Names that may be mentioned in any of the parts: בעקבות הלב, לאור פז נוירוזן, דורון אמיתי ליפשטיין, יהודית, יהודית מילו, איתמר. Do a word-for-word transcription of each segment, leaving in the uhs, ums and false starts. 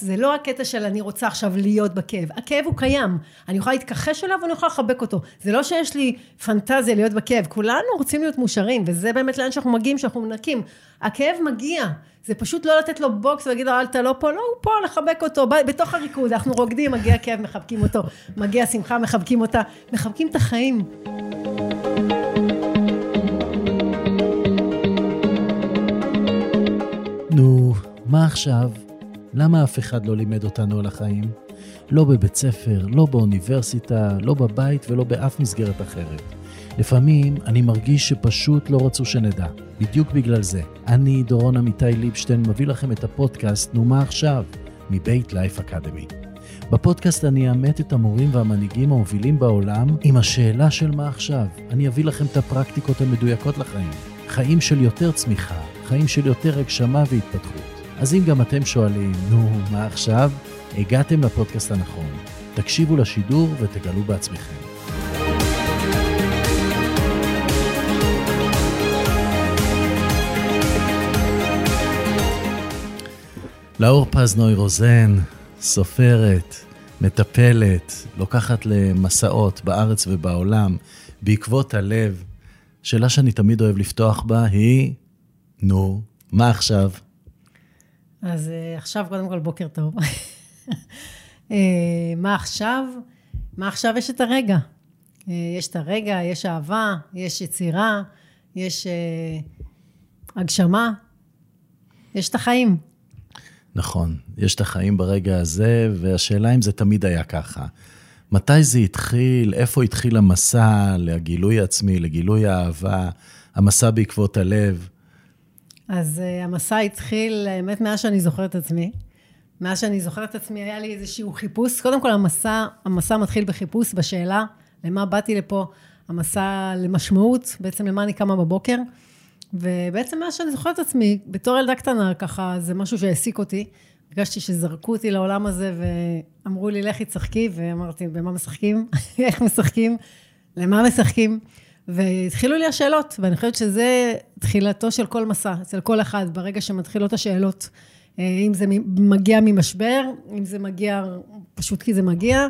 זה לא הקטע של אני רוצה עכשיו להיות בכאב, הכאב הוא קיים, אני יכולה להתכחש אליו ואני יכולה לחבק אותו, זה לא שיש לי פנטזיה להיות בכאב, כולנו רוצים להיות מושרים, וזה באמת לאן שאנחנו מגיעים, שאנחנו מנקים, הכאב מגיע, זה פשוט לא לתת לו בוקס ולהגיד לו, אל אתה לא פה, לא, הוא פה, לחבק אותו, בתוך הריקוד, אנחנו רוקדים, מגיע הכאב, מחבקים אותו, מגיע שמחה, מחבקים אותה, מחבקים את החיים. נו, מה עכשיו? למה אף אחד לא לימד אותנו על החיים? לא בבית ספר, לא באוניברסיטה, לא בבית ולא באף מסגרת אחרת. לפעמים אני מרגיש שפשוט לא רצו שנדע. בדיוק בגלל זה, אני דורון אמיתי ליפשטיין מביא לכם את הפודקאסט נו מה עכשיו? מבית Life Academy. בפודקאסט אני אמת את המורים והמנהיגים המובילים בעולם עם השאלה של מה עכשיו. אני אביא לכם את הפרקטיקות המדויקות לחיים. חיים של יותר צמיחה, חיים של יותר הגשמה והתפתחות. אז אם גם אתם שואלים, נו, מה עכשיו? הגעתם לפודקאסט הנכון. תקשיבו לשידור ותגלו בעצמכם. לאור פז נוירוזן, סופרת, מטפלת, לוקחת למסעות בארץ ובעולם, בעקבות הלב. שאלה שאני תמיד אוהב לפתוח בה היא, נו, מה עכשיו? אז עכשיו קודם כל בוקר טוב. מה עכשיו? מה עכשיו יש את הרגע. יש את הרגע, יש אהבה, יש יצירה, יש הגשמה, יש את החיים. נכון, יש את החיים ברגע הזה, והשאלה אם זה תמיד היה ככה. מתי זה התחיל, איפה התחיל המסע לגילוי עצמי, לגילוי האהבה, המסע בעקבות הלב? אז uh, המסע התחיל, האמת, מאז שאני זוכרת את עצמי. מאז שאני זוכרת את עצמי היה לי איזשהו חיפוש. קודם כל המסע, המסע מתחיל בחיפוש, בשאלה, למה באתי לפה, המסע למשמעות, בעצם למה אני קמה בבוקר. ובעצם מאז שאני זוכרת את עצמי, בתור ילדה קטנה ככה, זה משהו שהעסיק אותי. הרגשתי שזרקו אותי לעולם הזה ואמרו לי לכי צחקי, ואמרתי במה משחקים, איך משחקים, למה משחקים, והתחילו לי השאלות, ואני חושבת שזה תחילתו של כל מסע, אצל כל אחד, ברגע שמתחילות השאלות, אם זה מגיע ממשבר, אם זה מגיע פשוט כי זה מגיע,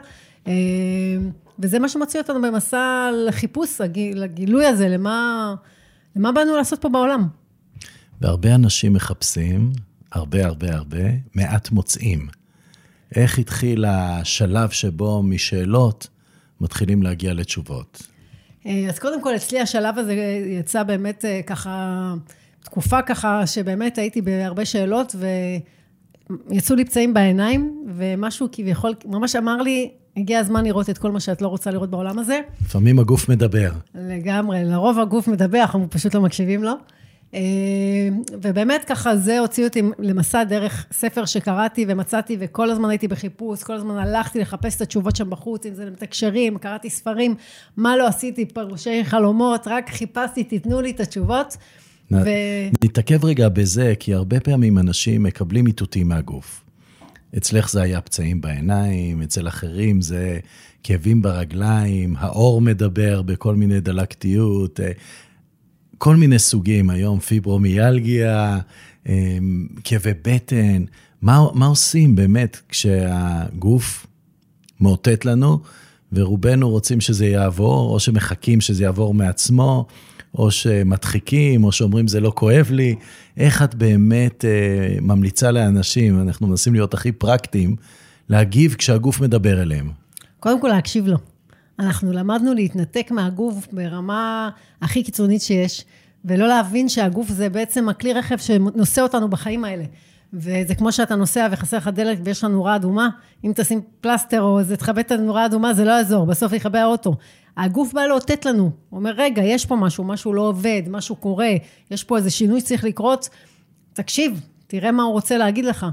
וזה מה שמציא אותנו במסע לחיפוש, לגילוי הזה, למה, למה באנו לעשות פה בעולם. והרבה אנשים מחפשים, הרבה הרבה הרבה, מעט מוצאים. איך התחיל השלב שבו משאלות מתחילים להגיע לתשובות? אז קודם כל אצלי השלב הזה יצא באמת ככה, תקופה ככה שבאמת הייתי בהרבה שאלות ויצאו לי פצעים בעיניים, ומשהו כביכול ממש אמר לי, הגיע הזמן לראות את כל מה שאת לא רוצה לראות בעולם הזה. לפעמים הגוף מדבר. לגמרי, לרוב הגוף מדבר, אנחנו פשוט לא מקשיבים לו. ובאמת ככה זה הוציא אותי למסע דרך ספר שקראתי ומצאתי, וכל הזמן הייתי בחיפוש, כל הזמן הלכתי לחפש את התשובות שם בחוץ, אם זה למתקשרים, קראתי ספרים, מה לא עשיתי, פירושי חלומות, רק חיפשתי, תיתנו לי את התשובות. נתעכב רגע בזה, כי הרבה פעמים אנשים מקבלים איתותים מהגוף. אצלך זה היה פצעים בעיניים, אצל אחרים זה כאבים ברגליים, האור מדבר בכל מיני דלקתיות, כל מיני סוגים היום, פיברומיאלגיה, כאבי בטן, מה, מה עושים באמת כשהגוף מאותת לנו, ורובנו רוצים שזה יעבור, או שמחכים שזה יעבור מעצמו, או שמדחיקים, או שאומרים זה לא כואב לי, איך את באמת אה, ממליצה לאנשים, אנחנו מנסים להיות הכי פרקטיים, להגיב כשהגוף מדבר אליהם. קודם כל להקשיב לו. אנחנו למדנו להתנתק מהגוף ברמה הכי קיצונית שיש, ולא להבין שהגוף זה בעצם הכלי רכב שנושא אותנו בחיים האלה. וזה כמו שאתה נוסע וחסר לך דלק ויש לך נורה אדומה, אם תשים פלסטר או זה תחבא את הנורה אדומה, זה לא יעזור, בסוף יחבא האוטו. הגוף בא לאותת לנו, הוא אומר, רגע, יש פה משהו, משהו לא עובד, משהו קורה, יש פה איזה שינוי שצריך לקרות, תקשיב. תראה מה הוא רוצה להגיד לך.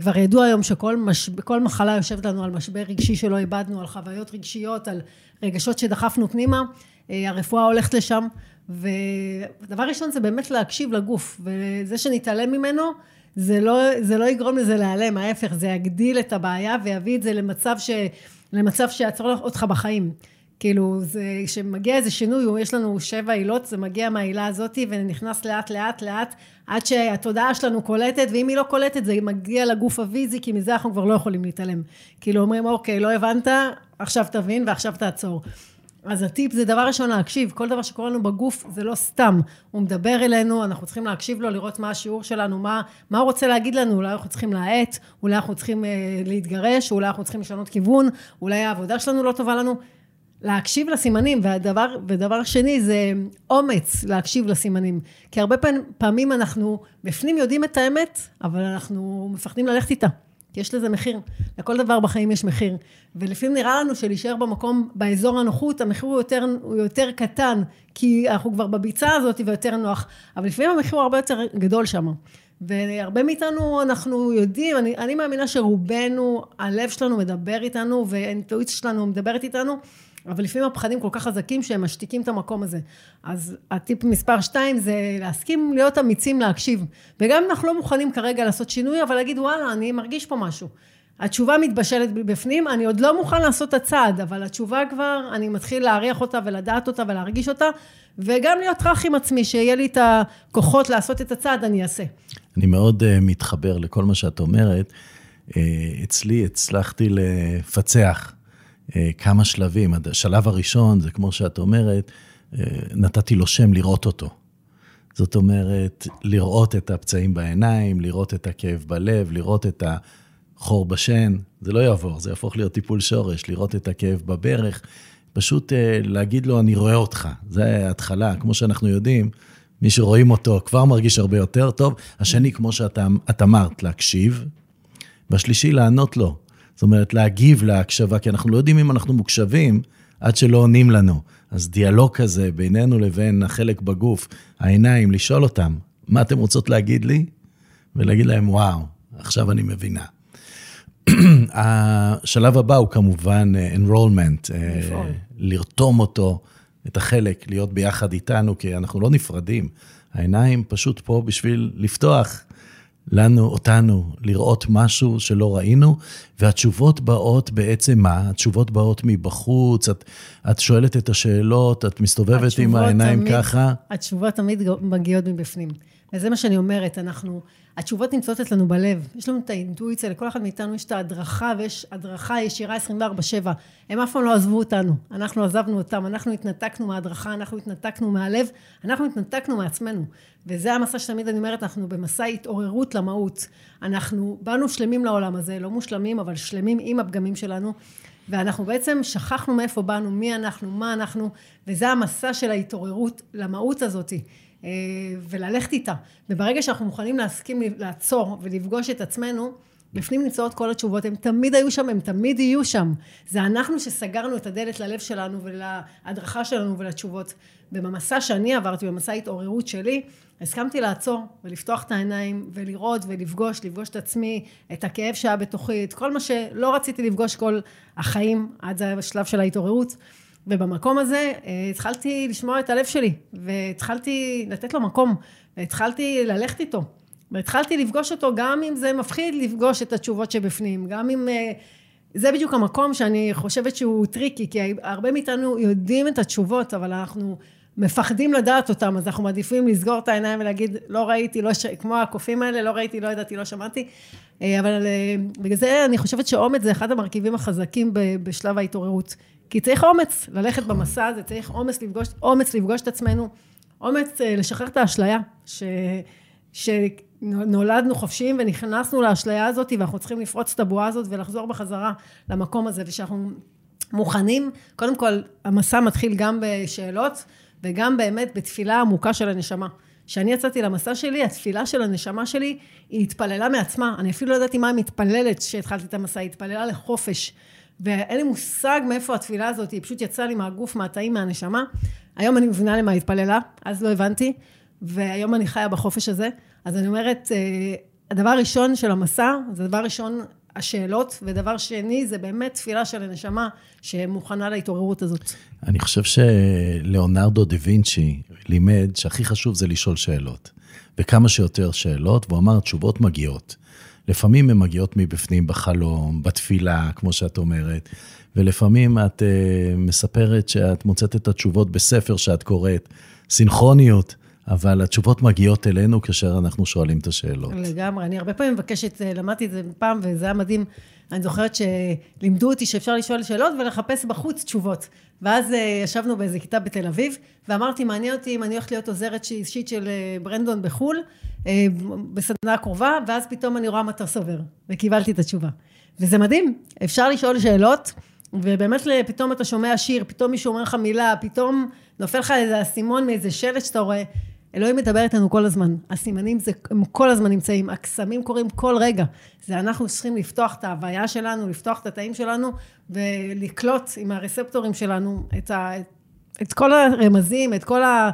כבר ידוע היום שכל מש... כל מחלה יושבת לנו על משבר רגשי שלא איבדנו, על חוויות רגשיות, על רגשות שדחפנו פנימה, הרפואה הולכת לשם, ודבר ראשון זה באמת להקשיב לגוף, וזה שנתעלם ממנו, זה לא, זה לא יגרום לזה להיעלם, ההפך, זה יגדיל את הבעיה, ויביא את זה למצב, ש... למצב שיעצור אותך בחיים. כאילו, כשמגיע איזה שינוי, יש לנו שבע עילות, זה מגיע מהעילה הזאת, ונכנס לאט לאט לאט, עד שהתודעה שלנו קולטת, ואם היא לא קולטת, זה מגיע לגוף הוויזי, כי מזה אנחנו כבר לא יכולים להתעלם. כאילו אומרים, אוקיי, לא הבנת, עכשיו תבין, ועכשיו תעצור. אז הטיפ זה דבר ראשון, להקשיב. כל דבר שקורה לנו בגוף, זה לא סתם. הוא מדבר אלינו, אנחנו צריכים להקשיב לו, לראות מה השיעור שלנו, מה, מה הוא רוצה להגיד לנו. אולי אנחנו צריכים להעט, אולי אנחנו צריכים להתגרש, אולי אנחנו צריכים לשנות כיוון, אולי העבודה שלנו לא טובה לנו. להקשיב לסימנים, והדבר, ודבר שני זה אומץ להקשיב לסימנים. כי הרבה פעמים אנחנו בפנים יודעים את האמת, אבל אנחנו מפחדים ללכת איתה. יש לזה מחיר. לכל דבר בחיים יש מחיר. ולפעמים נראה לנו שלהישאר במקום, באזור הנוחות, המחיר הוא יותר, הוא יותר קטן, כי אנחנו כבר בביצה הזאת ויותר נוח. אבל לפעמים המחיר הוא הרבה יותר גדול שם. והרבה מאיתנו אנחנו יודעים, אני, אני מאמינה שרובנו, הלב שלנו מדבר איתנו, והאינטואיציה שלנו מדברת איתנו, אבל לפעמים הפחדים כל כך חזקים שהם משתיקים את המקום הזה. אז הטיפ מספר שתיים זה להסכים להיות אמיצים להקשיב. וגם אנחנו לא מוכנים כרגע לעשות שינוי, אבל להגיד וואלה, אני מרגיש פה משהו. התשובה מתבשלת בפנים, אני עוד לא מוכן לעשות את הצעד, אבל התשובה כבר, אני מתחיל להריח אותה ולדעת אותה ולהרגיש אותה, וגם להיות רך עם עצמי, שיהיה לי את הכוחות לעשות את הצעד, אני אעשה. אני מאוד מתחבר לכל מה שאת אומרת. אצלי הצלחתי לפצח כמה שלבים. השלב הראשון, זה כמו שאת אומרת, נתתי לו שם לראות אותו. זאת אומרת, לראות את הפצעים בעיניים, לראות את הכאב בלב, לראות את החור בשן, זה לא יעבור, זה יהפוך להיות טיפול שורש, לראות את הכאב בברך, פשוט להגיד לו, אני רואה אותך. זה ההתחלה, כמו שאנחנו יודעים, מי שרואים אותו כבר מרגיש הרבה יותר טוב. השני, כמו שאת אמרת, להקשיב, והשלישי, לענות לו. זאת אומרת, להגיב להקשבה, כי אנחנו לא יודעים אם אנחנו מוקשבים, עד שלא עונים לנו. אז דיאלוג כזה, בינינו לבין החלק בגוף, העיניים, לשאול אותם, מה אתם רוצות להגיד לי? ולהגיד להם, וואו, עכשיו אני מבינה. השלב הבא הוא כמובן enrollment, לרתום אותו, את החלק, להיות ביחד איתנו, כי אנחנו לא נפרדים. העיניים פשוט פה בשביל לפתוח לנו, אותנו, לראות משהו שלא ראינו, והתשובות באות בעצם מה? התשובות באות מבחוץ, את, את שואלת את השאלות, את מסתובבת עם העיניים תמיד, ככה. התשובות תמיד מגיעות מבפנים. וזה מה שאני אומרת, אנחנו, התשובות נמצאות אצלנו בלב, יש לנו את האינטואיציה, לכל אחד מאיתנו יש את ההדרכה, ויש הדרכה ישירה עשרים וארבע שבע, הם אף פעם לא עזבו אותנו, אנחנו עזבנו אותם, אנחנו התנתקנו מההדרכה, אנחנו התנתקנו מהלב, אנחנו התנתקנו מעצמנו, וזה המסע שתמיד אני אומרת, אנחנו במסע התעוררות למהות, אנחנו באנו שלמים לעולם הזה, לא מושלמים, אבל שלמים עם הפגמים שלנו, ואנחנו בעצם שכחנו מאיפה באנו, מי אנחנו, מה אנחנו, וזה המסע של ההתעוררות למהות הזאת, וללכת איתה. וברגע שאנחנו מוכנים להסכים לעצור ולפגוש את עצמנו, בפנים נמצאות כל התשובות, הם תמיד היו שם, הם תמיד יהיו שם. זה אנחנו שסגרנו את הדלת ללב שלנו ולהדרכה שלנו ולתשובות. במסע שאני עברתי, במסע ההתעוררות שלי, הסכמתי לעצור ולפתוח את העיניים ולראות ולפגוש, לפגוש את עצמי, את הכאב שהיה בתוכי, את כל מה שלא רציתי לפגוש כל החיים, עד זה השלב של ההתעוררות. ובמקום הזה התחלתי לשמוע את הלב שלי, והתחלתי לתת לו מקום, והתחלתי ללכת איתו, והתחלתי לפגוש אותו, גם אם זה מפחיד לפגוש את התשובות שבפנים, גם אם זה בדיוק המקום שאני חושבת שהוא טריקי, כי הרבה מאיתנו יודעים את התשובות, אבל אנחנו מפחדים לדעת אותם, אז אנחנו מעדיפים לסגור את העיניים ולהגיד, לא ראיתי, לא ש... כמו הקופים האלה, לא ראיתי, לא ידעתי, לא שמעתי, אבל בגלל זה אני חושבת שאומץ זה אחד המרכיבים החזקים בשלב ההתעוררות, כי צריך אומץ ללכת במסע הזה, צריך אומץ לפגוש, אומץ לפגוש את עצמנו, אומץ לשחרר את האשליה, ש, שנולדנו חופשיים ונכנסנו לאשליה הזאת, ואנחנו צריכים לפרוץ את הבועה הזאת ולחזור בחזרה למקום הזה, ושאנחנו מוכנים, קודם כל המסע מתחיל גם בשאלות, וגם באמת בתפילה עמוקה של הנשמה. כשאני יצאתי למסע שלי, התפילה של הנשמה שלי, היא התפללה מעצמה, אני אפילו לא ידעתי מה מתפללת כשהתחלתי את המסע, היא התפללה לחופש, ואין לי מושג מאיפה התפילה הזאת, היא פשוט יצאה לי מהגוף, מהתאים, מהנשמה. היום אני מבינה למה התפללה, אז לא הבנתי, והיום אני חיה בחופש הזה. אז אני אומרת, הדבר הראשון של המסע, זה דבר ראשון השאלות, ודבר שני, זה באמת תפילה של הנשמה, שמוכנה להתעוררות הזאת. אני חושב שלאונרדו דה וינצ'י לימד, שהכי חשוב זה לשאול שאלות, וכמה שיותר שאלות, והוא אמר, תשובות מגיעות. לפעמים הן מגיעות מבפנים בחלום, בתפילה, כמו שאת אומרת, ולפעמים את uh, מספרת שאת מוצאת את התשובות בספר שאת קוראת, סינכרוניות, אבל התשובות מגיעות אלינו כאשר אנחנו שואלים את השאלות. לגמרי, אני הרבה פעמים מבקשת, למדתי את זה פעם, וזה היה מדהים, אני זוכרת שלימדו אותי שאפשר לשאול שאלות ולחפש בחוץ תשובות. ואז ישבנו באיזה כיתה בתל אביב, ואמרתי, מעניין אותי אם אני הולכת להיות עוזרת אישית של ברנדון בחול, בסדנה הקרובה, ואז פתאום אני רואה מטר סובר, וקיבלתי את התשובה. וזה מדהים, אפשר לשאול שאלות, ובאמת פתאום אתה שומע שיר, פתאום מישהו אומר לך מילה, פתאום נופל לך איזה סימון מאיזה שלט שאתה רואה, אלוהים מדבר איתנו כל הזמן, הסימנים זה, הם כל הזמן נמצאים, הקסמים קורים כל רגע, זה אנחנו צריכים לפתוח את ההוויה שלנו, לפתוח את התאים שלנו, ולקלוט עם הרספטורים שלנו, את, ה, את, את כל הרמזים, את כל, ה,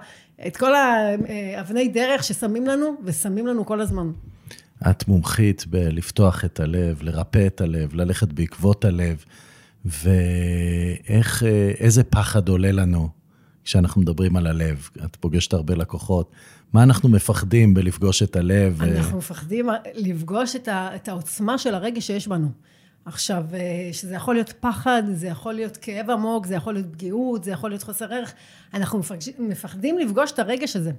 את כל האבני דרך ששמים לנו, ושמים לנו כל הזמן. את מומחית בלפתוח את הלב, לרפא את הלב, ללכת בעקבות הלב, ואיך, איזה פחד עולה לנו? כשאנחנו מדברים על הלב, את פוגשת הרבה לקוחות, מה אנחנו מפחדים בלפגוש את הלב? אנחנו מפחדים לפגוש את, ה, את העוצמה של הרגש שיש בנו. עכשיו, שזה יכול להיות פחד, זה יכול להיות כאב עמוק, זה יכול להיות פגיעות, זה יכול להיות חוסר ערך, אנחנו מפחדים לפגוש את הרגש הזה.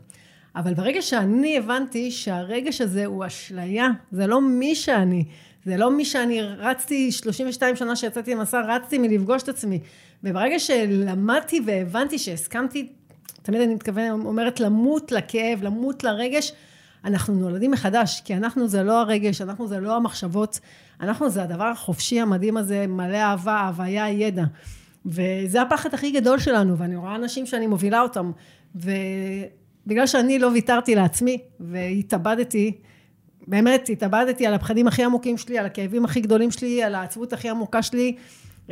אבל ברגע שאני הבנתי שהרגש הזה הוא אשליה, זה לא מי שאני, זה לא מי שאני רצתי, שלושים ושתיים שנה שיצאתי למסע, רצתי מלפגוש את עצמי. וברגע שלמדתי והבנתי שהסכמתי, תמיד אני מתכוון, אומרת למות לכאב, למות לרגש, אנחנו נולדים מחדש, כי אנחנו זה לא הרגש, אנחנו זה לא המחשבות, אנחנו זה הדבר החופשי המדהים הזה, מלא אהבה, הוויה, ידע. וזה הפחד הכי גדול שלנו, ואני רואה אנשים שאני מובילה אותם, ובגלל שאני לא ויתרתי לעצמי, והתאבדתי, באמת התאבדתי על הפחדים הכי עמוקים שלי, על הכאבים הכי גדולים שלי, על העצבות הכי עמוקה שלי,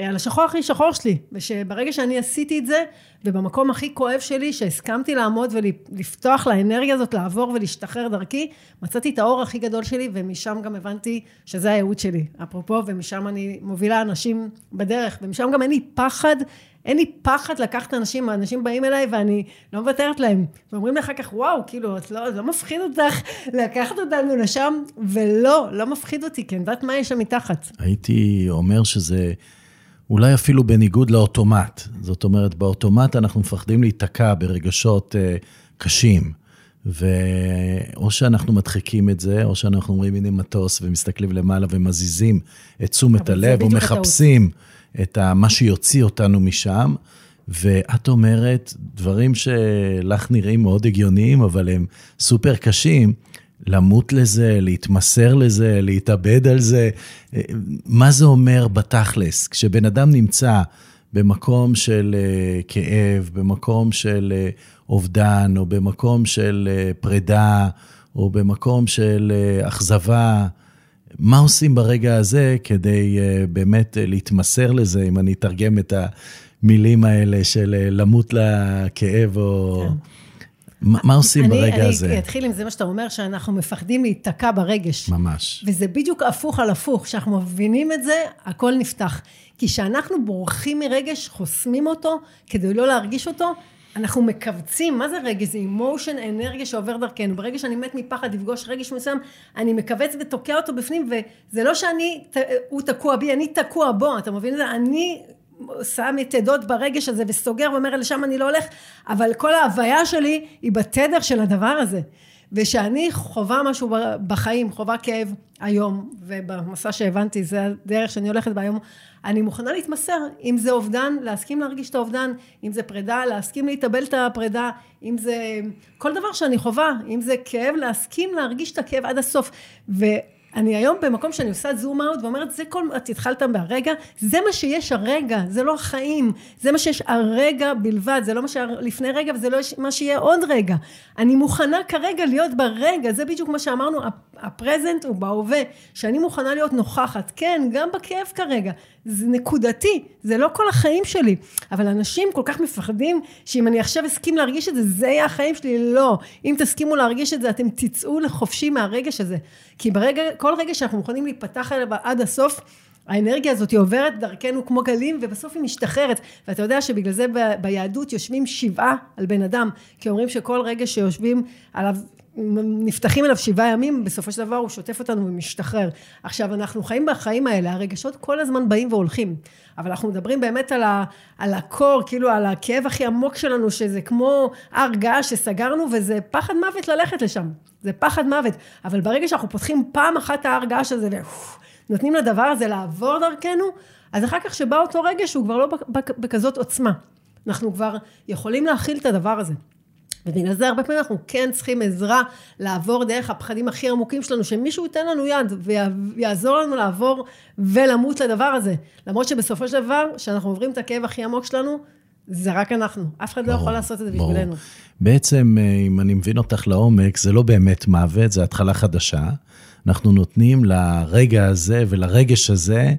על השחור הכי שחור שלי, ושברגע שאני עשיתי את זה, ובמקום הכי כואב שלי, שהסכמתי לעמוד ולפתוח לאנרגיה הזאת, לעבור ולהשתחרר דרכי, מצאתי את האור הכי גדול שלי, ומשם גם הבנתי שזה הייעוד שלי, אפרופו, ומשם אני מובילה אנשים בדרך, ומשם גם אין לי פחד, אין לי פחד לקחת אנשים, האנשים באים אליי ואני לא מבטרת להם, ואומרים לך כך, וואו, כאילו, את לא, לא מפחיד אותך, לקחת אותנו לשם, ולא, לא מפחיד אותי, כי אני יודעת מה יש שם מתחת. הייתי אומר שזה אולי אפילו בניגוד לאוטומט. זאת אומרת, באוטומט אנחנו מפחדים להיתקע ברגשות אה, קשים, ואו שאנחנו מדחיקים את זה, או שאנחנו אומרים, הנה מטוס, ומסתכלים למעלה ומזיזים את תשומת הלב, ומחפשים את ה... מה שיוציא אותנו משם, ואת אומרת, דברים שלך נראים מאוד הגיוניים, אבל הם סופר קשים, למות לזה, להתמסר לזה, להתאבד על זה. מה זה אומר בתכלס? כשבן אדם נמצא במקום של כאב, במקום של אובדן, או במקום של פרידה, או במקום של אכזבה, מה עושים ברגע הזה כדי באמת להתמסר לזה, אם אני אתרגם את המילים האלה של למות לכאב או... כן. מה, מה עושים אני, ברגע אני הזה? אני אתחיל עם זה מה שאתה אומר, שאנחנו מפחדים להיתקע ברגש. ממש. וזה בדיוק הפוך על הפוך, כשאנחנו מבינים את זה, הכל נפתח. כי כשאנחנו בורחים מרגש, חוסמים אותו, כדי לא להרגיש אותו, אנחנו מקבצים, מה זה רגש? זה אמושן, אנרגיה שעובר דרכנו. ברגע שאני מת מפחד לפגוש רגש מסוים, אני מקבץ ותוקע אותו בפנים, וזה לא שאני, הוא תקוע בי, אני תקוע בו, אתה מבין את זה? אני... שם את תדות ברגש הזה וסוגר ואומר לשם אני לא הולך, אבל כל ההוויה שלי היא בתדר של הדבר הזה, ושאני חובה משהו בחיים, חובה כאב היום, ובמסע שהבנתי זה הדרך שאני הולכת בהיום, אני מוכנה להתמסר, אם זה אובדן להסכים להרגיש את האובדן, אם זה פרידה להסכים להתאבל את הפרידה, אם זה כל דבר שאני חובה, אם זה כאב להסכים להרגיש את הכאב עד הסוף. ו אני היום במקום שאני עושה זום אאוט ואומרת, זה כל מה, את התחלתם בהרגע, זה מה שיש הרגע, זה לא החיים, זה מה שיש הרגע בלבד, זה לא מה שלפני רגע, וזה לא מה שיהיה עוד רגע. אני מוכנה כרגע להיות ברגע, זה בדיוק מה שאמרנו, הפרזנט הוא בהווה, שאני מוכנה להיות נוכחת, כן, גם בכאב כרגע, זה נקודתי, זה לא כל החיים שלי, אבל אנשים כל כך מפחדים, שאם אני עכשיו אסכים להרגיש את זה, זה יהיה החיים שלי, לא, אם תסכימו להרגיש את זה, אתם תצאו לחופשי מהרגש הזה, כי ברגע, כל רגע שאנחנו מוכנים להיפתח אליו עד הסוף, האנרגיה הזאת היא עוברת דרכנו כמו גלים, ובסוף היא משתחררת, ואתה יודע שבגלל זה ביהדות יושבים שבעה על בן אדם, כי אומרים שכל רגע שיושבים עליו נפתחים אליו שבעה ימים, בסופו של דבר הוא שוטף אותנו ומשתחרר. עכשיו, אנחנו חיים בחיים האלה, הרגשות כל הזמן באים והולכים, אבל אנחנו מדברים באמת על, ה, על הקור, כאילו על הכאב הכי עמוק שלנו, שזה כמו הרגעה שסגרנו, וזה פחד מוות ללכת לשם, זה פחד מוות, אבל ברגע שאנחנו פותחים פעם אחת ההרגעה שזה, ונותנים לדבר הזה לעבור דרכנו, אז אחר כך שבא אותו רגע שהוא כבר לא בכזאת עוצמה, אנחנו כבר יכולים להכיל את הדבר הזה. ובגלל זה הרבה פעמים אנחנו כן צריכים עזרה לעבור דרך הפחדים הכי עמוקים שלנו, שמישהו ייתן לנו יד ויעזור לנו לעבור ולמות לדבר הזה. למרות שבסופו של דבר, שאנחנו עוברים את הכאב הכי עמוק שלנו, זה רק אנחנו. אף אחד לא יכול לעשות את זה בשבילנו. בעצם, אם אני מבין אותך לעומק, זה לא באמת מוות, זה התחלה חדשה. אנחנו נותנים לרגע הזה ולרגש הזה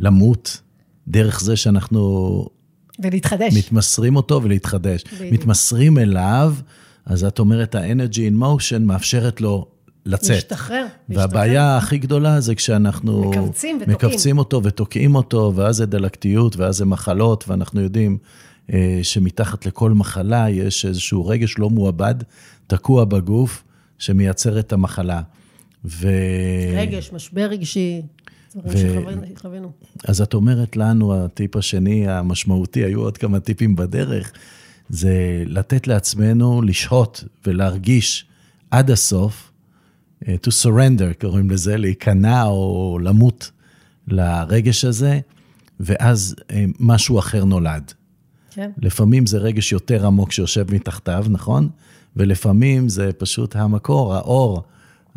למות, דרך זה שאנחנו... ולהתחדש. מתמסרים אותו ולהתחדש. בדיוק. מתמסרים אליו, אז את אומרת, ה-energy in motion מאפשרת לו לצאת. משתחרר. והבעיה משתחרר. הכי גדולה זה כשאנחנו... מקבצים ותוקעים. מקבצים אותו ותוקעים אותו, ואז זה דלקתיות, ואז זה מחלות, ואנחנו יודעים אה, שמתחת לכל מחלה יש איזשהו רגש לא מועבד, תקוע בגוף, שמייצר את המחלה. ו... רגש, משבר רגשי. ו... אז את אומרת לנו, הטיפ השני המשמעותי, היו עוד כמה טיפים בדרך, זה לתת לעצמנו לשהות ולהרגיש עד הסוף, to surrender, קוראים לזה, להיכנע או למות לרגש הזה, ואז משהו אחר נולד. כן. לפעמים זה רגש יותר עמוק שיושב מתחתיו, נכון? ולפעמים זה פשוט המקור, האור,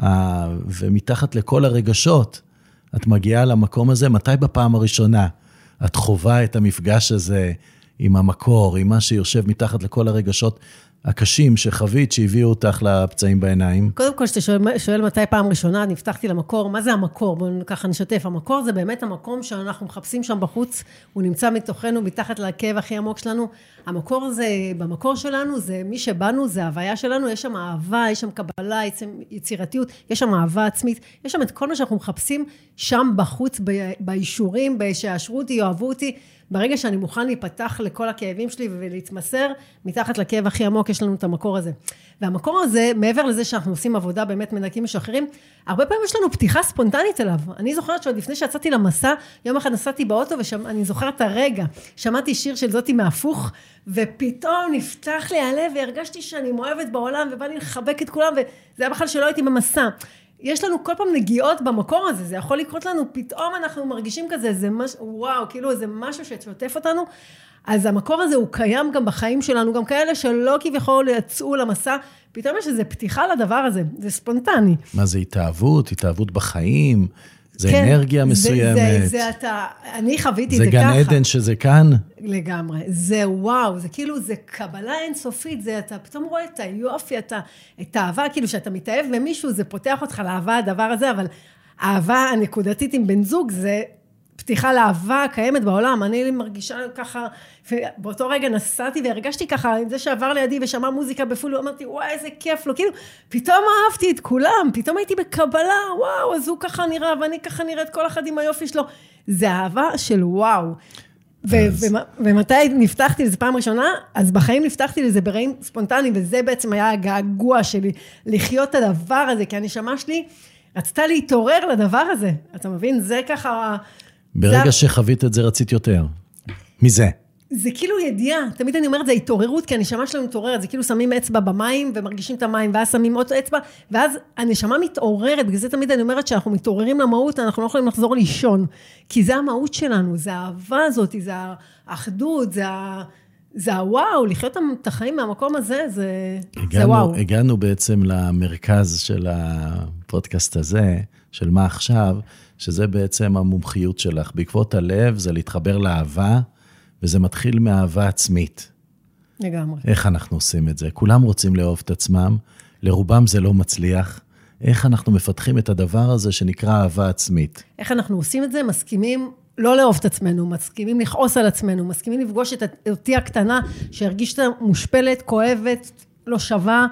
ה... ומתחת לכל הרגשות, את מגיעה למקום הזה, מתי בפעם הראשונה את חובה את המפגש הזה עם המקור, עם מה שיושב מתחת לכל הרגשות הקשים שחווית, שהביאו אותך לפצעים בעיניים? קודם כל, שאתה שואל, שואל מתי פעם ראשונה, נפתחתי למקור, מה זה המקור? בואו ככה נשתף, המקור זה באמת המקום שאנחנו מחפשים שם בחוץ, הוא נמצא מתוכנו, מתחת לכאב הכי עמוק שלנו, המקור זה, במקור שלנו, זה מי שבאנו, זה ההוויה שלנו, יש שם אהבה, יש שם קבלה, יצירתיות, יש שם אהבה עצמית, יש שם את כל מה שאנחנו מחפשים שם בחוץ, ב, בישורים, שיאשרו אותי, יאהבו אותי, ברגע שאני מוכן להיפתח לכל הכאבים שלי ולהתמסר, מתחת לכאב הכי עמוק יש לנו את המקור הזה. והמקור הזה, מעבר לזה שאנחנו עושים עבודה באמת מנקים משחררים, הרבה פעמים יש לנו פתיחה ספונטנית אליו. אני זוכרת שעוד לפני שיצאתי למסע, יום אחד נסעתי באוטו ואני זוכרת את הרגע, שמעתי שיר של זאתי מהפוך, ופתאום נפתח לי הלב והרגשתי שאני מואבת בעולם ובא לי לחבק את כולם, וזה היה בכלל שלא הייתי במסע. יש לנו כל פעם נגיעות במקור הזה, זה יכול לקרות לנו, פתאום אנחנו מרגישים כזה, זה משהו, וואו, כאילו זה משהו ששוטף אותנו, אז המקור הזה הוא קיים גם בחיים שלנו, גם כאלה שלא כביכול יצאו למסע, פתאום יש איזו פתיחה לדבר הזה, זה ספונטני. מה זה התאהבות, התאהבות בחיים, זה כן, אנרגיה זה, מסוימת. זה, זה, זה אתה, אני חוויתי זה את זה ככה. זה גן עדן שזה כאן? לגמרי, זה וואו, זה כאילו, זה קבלה אינסופית, זה אתה פתאום רואה את היופי, אתה, את האהבה, כאילו שאתה מתאהב במישהו, זה פותח אותך לאהבה הדבר הזה, אבל האהבה הנקודתית עם בן זוג, זה פתיחה לאהבה קיימת בעולם, אני מרגישה ככה, ובאותו רגע נסעתי והרגשתי ככה, עם זה שעבר לידי ושמע מוזיקה בפול, אמרתי, וואי, איזה כיף לו, כאילו, פתאום אהבתי את כולם, פתאום הייתי בקבלה, וואו, אז הוא ככה נראה, ואני ככה נראית כל אחד עם היופי שלו, זה אהבה של וואו. ומתי נפתחתי לזה פעם ראשונה? אז בחיים נפתחתי לזה ברגעים ספונטניים, וזה בעצם היה הגעגוע שלי, לחיות את הדבר הזה, כי הנשמה שלי רצתה להתעורר לדבר הזה, אתה מבין? זה ככה... ברגע שחווית את זה רצית יותר. מזה. זה כאילו ידיעה, תמיד אני אומרת, זה התעוררות, כי הנשמה שלנו מתעוררת, זה כאילו שמים אצבע במים, ומרגישים את המים, ואז שמים עוד אצבע, ואז הנשמה מתעוררת, בגלל זה תמיד אני אומרת, שאנחנו מתעוררים למהות, אנחנו לא יכולים לחזור לישון, כי זה המהות שלנו, זה האהבה הזאת, זה האחדות, זה, ה... זה הוואו, לחיות את החיים מהמקום הזה, זה, הגענו, זה וואו. הגענו בעצם למרכז של הפודקאסט הזה, של מה עכשיו, שזה בעצם המומחיות שלך. בעקבות הלב, זה להתחבר לאהבה, וזה מתחיל מאהבה עצמית. לגמרי. איך אנחנו עושים את זה? כולם רוצים לאהוב את עצמם, לרובם זה לא מצליח. איך אנחנו מפתחים את הדבר הזה שנקרא אהבה עצמית? איך אנחנו עושים את זה? מסכימים לא לאהוב את עצמנו, מסכימים לכעוס על עצמנו, מסכימים לפגוש את אותי הקטנה, שהרגישת מושפלת, כואבת, לא שווה.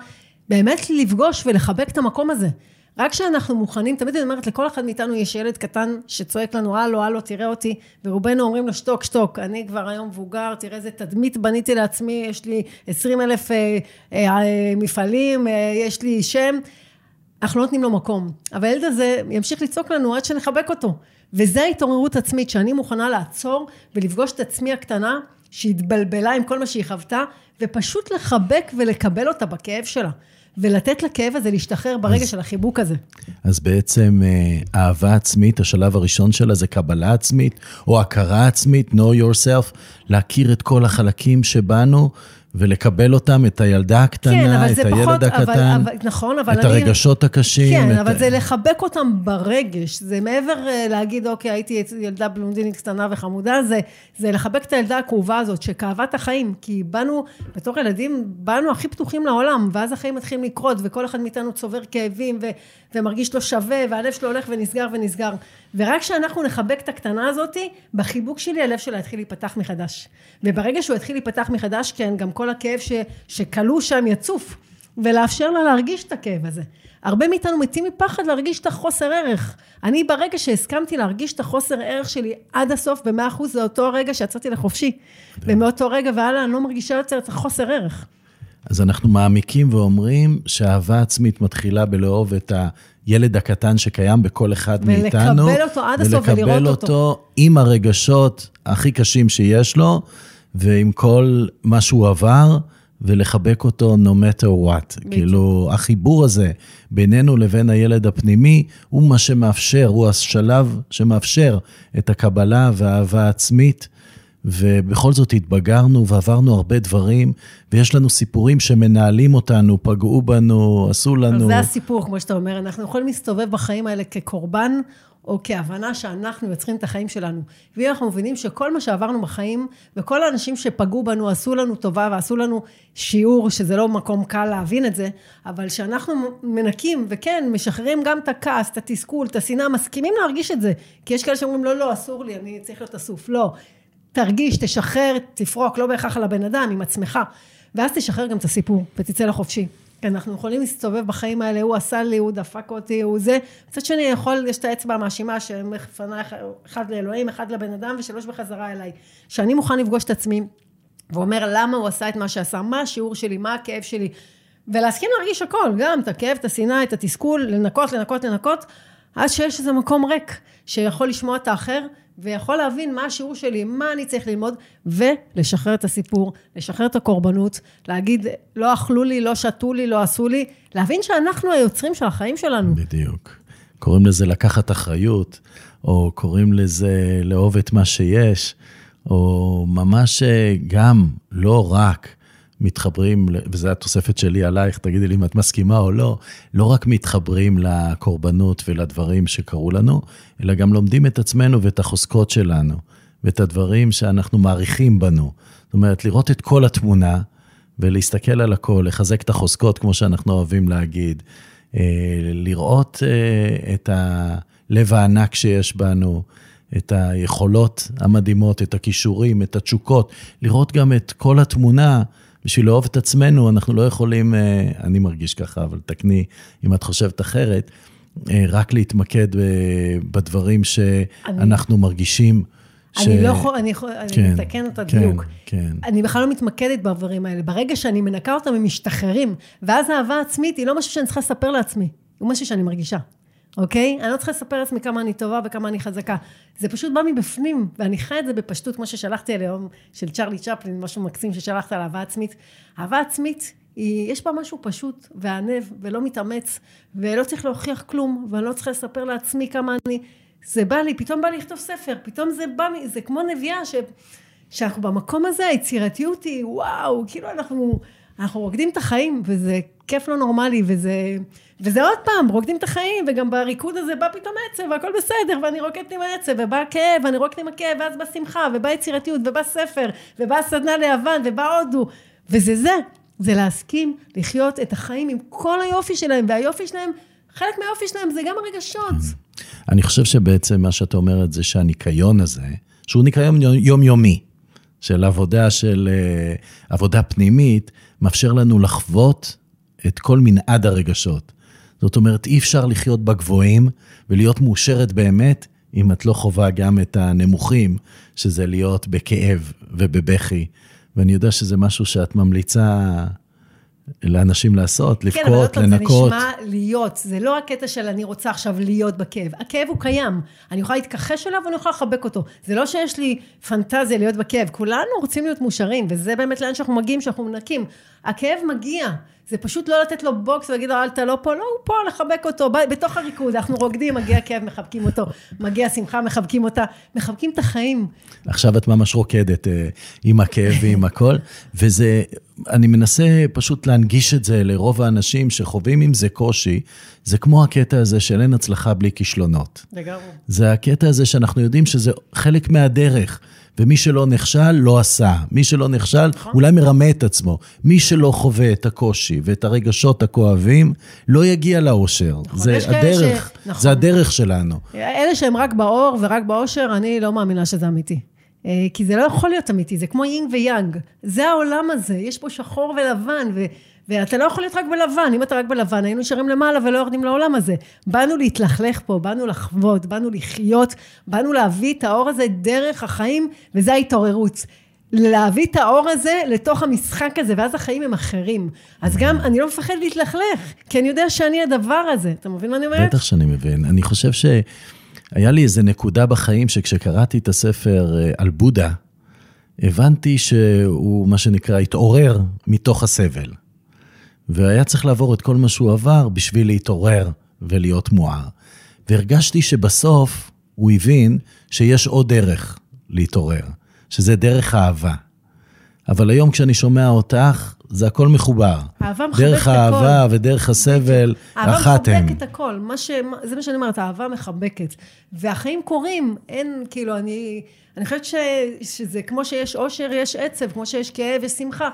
באמת לפגוש ולחבק את המקום הזה. רק שאנחנו מוכנים, תמיד אני אומרת, לכל אחד מאיתנו יש ילד קטן שצועק לנו, הלו, הלו, תראה אותי, ורובנו אומרים לו, שתוק, שתוק, אני כבר היום מבוגר, תראה איזה תדמית בניתי לעצמי, יש לי עשרים אלף אה, אה, אה, מפעלים, אה, יש לי שם, אנחנו לא נותנים לו מקום, אבל הילד הזה ימשיך לצעוק לנו עד שנחבק אותו, וזה ההתעוררות עצמית, שאני מוכנה לעצור ולפגוש את עצמי הקטנה, שהתבלבלה עם כל מה שהיא חוותה, ופשוט לחבק ולקבל אותה בכאב שלה. ולתת לכאב הזה להשתחרר ברגע אז, של החיבוק הזה. אז בעצם אהבה עצמית, השלב הראשון שלה זה קבלה עצמית, או הכרה עצמית, know yourself, להכיר את כל החלקים שבנו, ולקבל אותם, את הילדה הקטנה, כן, את הילד פחות, הקטן, אבל, אבל, נכון, אבל את אני, הרגשות הקשים. כן, את... אבל זה לחבק אותם ברגש, זה מעבר להגיד, אוקיי, הייתי ילדה בלונדינית קטנה וחמודה, זה, זה לחבק את הילדה הקרובה הזאת, שכאבה את החיים, כי באנו, בתור ילדים, באנו הכי פתוחים לעולם, ואז החיים מתחילים לקרות, וכל אחד מאיתנו צובר כאבים, ו, ומרגיש לו שווה, והלב שלו הולך ונסגר ונסגר, ורק שאנחנו נחבק את הקטנה הזאת, בחיבוק שלי, הלב שלה התחיל להיפתח מחדש. וברגע שהוא התחיל להיפתח מחדש, כן, גם כל הכאב ש, שקלו שם יצוף, ולאפשר לה להרגיש את הכאב הזה. הרבה מאיתנו מתים מפחד להרגיש את החוסר ערך. אני ברגע שהסכמתי להרגיש את החוסר ערך שלי עד הסוף, ב-מאה אחוז זה אותו רגע שיצאתי לחופשי. ומאותו רגע והלאה אני לא מרגישה יותר את החוסר ערך. אז אנחנו מעמיקים ואומרים שהאהבה עצמית מתחילה בלאהוב את הילד הקטן שקיים בכל אחד ולקבל מאיתנו. ולקבל אותו עד הסוף ולראות אותו. ולקבל אותו עם הרגשות הכי קשים שיש לו, ועם כל מה שהוא עבר, ולחבק אותו no matter what. בית. כאילו, החיבור הזה בינינו לבין הילד הפנימי, הוא מה שמאפשר, הוא השלב שמאפשר את הקבלה והאהבה העצמית, ובכל זאת התבגרנו ועברנו הרבה דברים, ויש לנו סיפורים שמנהלים אותנו, פגעו בנו, עשו לנו. זה הסיפור, כמו שאתה אומר, אנחנו יכולים להסתובב בחיים האלה כקורבן, או כהבנה שאנחנו יוצרים את החיים שלנו. ואנחנו מבינים שכל מה שעברנו בחיים, וכל האנשים שפגעו בנו, עשו לנו טובה, ועשו לנו שיעור, שזה לא מקום קל להבין את זה, אבל שאנחנו מנקים, וכן, משחררים גם את הכעס, את התסכול, את השנאה, מסכימים להרגיש את זה, כי יש כאלה שאומרים, לא, לא, אסור לי, אני צריך להיות אסוף, לא. תרגיש, תשחרר, תפרוק, לא בהכרח על הבן אדם, עם עצמך, ואז תשחרר גם את הסיפור, ותצא לחופשי. אנחנו יכולים להסתובב בחיים האלה, הוא עשה לי, הוא דפק אותי, הוא זה, קצת שאני יכול, יש את האצבע המאשימה, שמפנה אחד לאלוהים, אחד לבן אדם, ושלוש בחזרה אליי, שאני מוכן לפגוש את עצמי, ואומר למה הוא עשה את מה שעשה, מה השיעור שלי, מה הכאב שלי, ולהסכים להרגיש הכל, גם את הכאב, את השנאה, את התסכול, לנקות, לנקות, לנקות, עד שיש איזה מקום ריק, שיכול לשמוע את האחר, ויכול להבין מה השיעור שלי, מה אני צריך ללמוד, ולשחרר את הסיפור, לשחרר את הקורבנות, להגיד, לא אכלו לי, לא שתו לי, לא עשו לי, להבין שאנחנו היוצרים של החיים שלנו. בדיוק. קוראים לזה לקחת אחריות, או קוראים לזה לאהוב את מה שיש, או ממש גם, לא רק, מתחברים, וזו התוספת שלי עלייך, תגידי לי אם את מסכימה או לא, לא רק מתחברים לקורבנות ולדברים שקרו לנו, אלא גם לומדים את עצמנו ואת החוזקות שלנו, ואת הדברים שאנחנו מעריכים בנו. זאת אומרת, לראות את כל התמונה, ולהסתכל על הכל, לחזק את החוזקות, כמו שאנחנו אוהבים להגיד, לראות את הלב הענק שיש בנו, את היכולות המדהימות, את הכישורים, את התשוקות, לראות גם את כל התמונה, בשביל לאהוב את עצמנו, אנחנו לא יכולים, אני מרגיש ככה, אבל תקני, אם את חושבת אחרת, רק להתמקד בדברים שאנחנו אני, מרגישים. אני ש... לא יכול, אני, כן, אני מתקן את הדיוק. כן, כן. אני בכלל לא מתמקדת בדברים האלה. ברגע שאני מנקה אותם, הם משתחררים. ואז האהבה העצמית היא לא משהו שאני צריכה לספר לעצמי. הוא משהו שאני מרגישה. אוקיי? אני לא צריכה לספר לעצמי כמה אני טובה וכמה אני חזקה. זה פשוט בא מבפנים, ואני חי את זה בפשטות, כמו ששלחתי על היום של צ'רלי צ'פלין, משהו מקסים ששלחת על אהבה עצמית. אהבה עצמית, היא, יש בה משהו פשוט, וענב, ולא מתאמץ, ולא צריך להוכיח כלום, ואני לא צריכה לספר לעצמי כמה אני... זה בא לי, פתאום בא לי לכתוב ספר, פתאום זה בא, זה כמו נביאה, ש, שאנחנו במקום הזה, היצירתיות היא, וואו, כאילו אנחנו... אנחנו רוקדים את החיים, וזה כיף לא נורמלי, וזה, וזה עוד פעם, רוקדים את החיים, וגם בריקוד הזה בא פתאום עצב, והכל בסדר, ואני רוקדת עם העצב, ובא כאב, ואני רוקדת עם הכאב, ואז בא שמחה, ובא יצירתיות, ובא ספר, ובא סדנה ליוון, ובא הודו, וזה זה, זה להסכים לחיות את החיים עם כל היופי שלהם, והיופי שלהם, חלק מהיופי שלהם זה גם הרגשות. אני חושב שבעצם מה שאת אומרת זה שהניקיון הזה, שהוא ניקיון יומיומי, של עבודה, של עבודה פנימית, מאפשר לנו לחוות את כל מנעד הרגשות. זאת אומרת, אי אפשר לחיות בגבוהים ולהיות מאושרת באמת, אם את לא חובה גם את הנמוכים, שזה להיות בכאב ובבכי. ואני יודע שזה משהו שאת ממליצה לאנשים לעשות, לבכות, כן, לנקות. זה נשמע להיות, זה לא הקטע של אני רוצה עכשיו להיות בכאב. הכאב הוא קיים, אני יכולה להתכחש אליו ואני יכולה לחבק אותו. זה לא שיש לי פנטזיה להיות בכאב, כולנו רוצים להיות מאושרים, וזה באמת לאן שאנחנו מגיעים, שאנחנו מנקים. הכאב מגיע, זה פשוט לא לתת לו בוקס ולהגיד, אל תלא פה, לא, הוא פה, לחבק אותו, בתוך הריקוד, אנחנו רוקדים, מגיע כאב, מחבקים אותו, מגיע שמחה, מחבקים אותה, מחבקים את החיים. עכשיו את ממש רוקדת עם הכאב ועם הכל, וזה, אני מנסה פשוט להנגיש את זה לרוב האנשים שחווים עם זה קושי, זה כמו הקטע הזה של אין הצלחה בלי כישלונות. לגמרי. זה הקטע הזה שאנחנו יודעים שזה חלק מהדרך, ומי שלא נכשל, לא עשה. מי שלא נכשל, אולי מרמה את עצמו. מי שלא חווה את הקושי ואת הרגשות הכואבים, לא יגיע לאושר. זה הדרך, זה הדרך שלנו. אלה שהם רק באור ורק באושר, אני לא מאמינה שזה אמיתי. כי זה לא יכול להיות אמיתי, זה כמו יינג ויאנג. זה העולם הזה, יש פה שחור ולבן, ו... ואתה לא יכול להיות רק בלבן, אם אתה רק בלבן, היינו שרים למעלה ולא יורדים לעולם הזה. באנו להתלכלך פה, באנו לחוות, באנו לחיות, באנו להביא את האור הזה דרך החיים, וזה ההתעוררות. להביא את האור הזה לתוך המשחק הזה, ואז החיים הם אחרים. אז גם אני לא מפחד להתלכלך, כי אני יודע שאני הדבר הזה. אתה מבין מה אני אומרת? בטח שאני מבין. אני חושב שהיה לי איזו נקודה בחיים, שכשקראתי את הספר על בודה, הבנתי שהוא מה שנקרא התעורר מתוך הסבל. והיה צריך לעבור את כל מה שהוא עבר בשביל להתעורר ולהיות מואר. והרגשתי שבסוף הוא הבין שיש עוד דרך להתעורר, שזה דרך אהבה. אבל היום כשאני שומע אותך, זה הכל מחובר. דרך האהבה ודרך הסבל, אחת הם. אהבה מחבקת הכל, זה מה שאני אומרת, אהבה מחבקת. והחיים קורים, אין כאילו, אני חושבת שזה כמו שיש אושר, יש עצב, כמו שיש כאב, יש שמחה.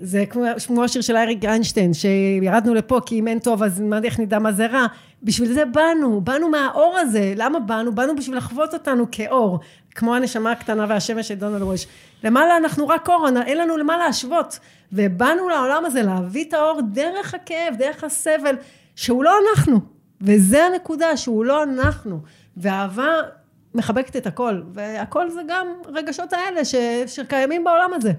זה כמו השיר של אריק איינשטיין, שירדנו לפה, כי אם אין טוב, אז איך נדע מה זה רע? בשביל זה באנו, באנו מהאור הזה. למה באנו? באנו בשביל לחוות אותנו כאור, כמו הנשמה הקטנה והשמש של דונלד וויש. למעלה אנחנו רק אור, אין לנו למה להשוות. ובאנו לעולם הזה להביא את האור דרך הכאב, דרך הסבל, שהוא לא אנחנו. וזה הנקודה, שהוא לא אנחנו. והאהבה מחבקת את הכל. והכל זה גם רגשות האלה ש... שקיימים בעולם הזה.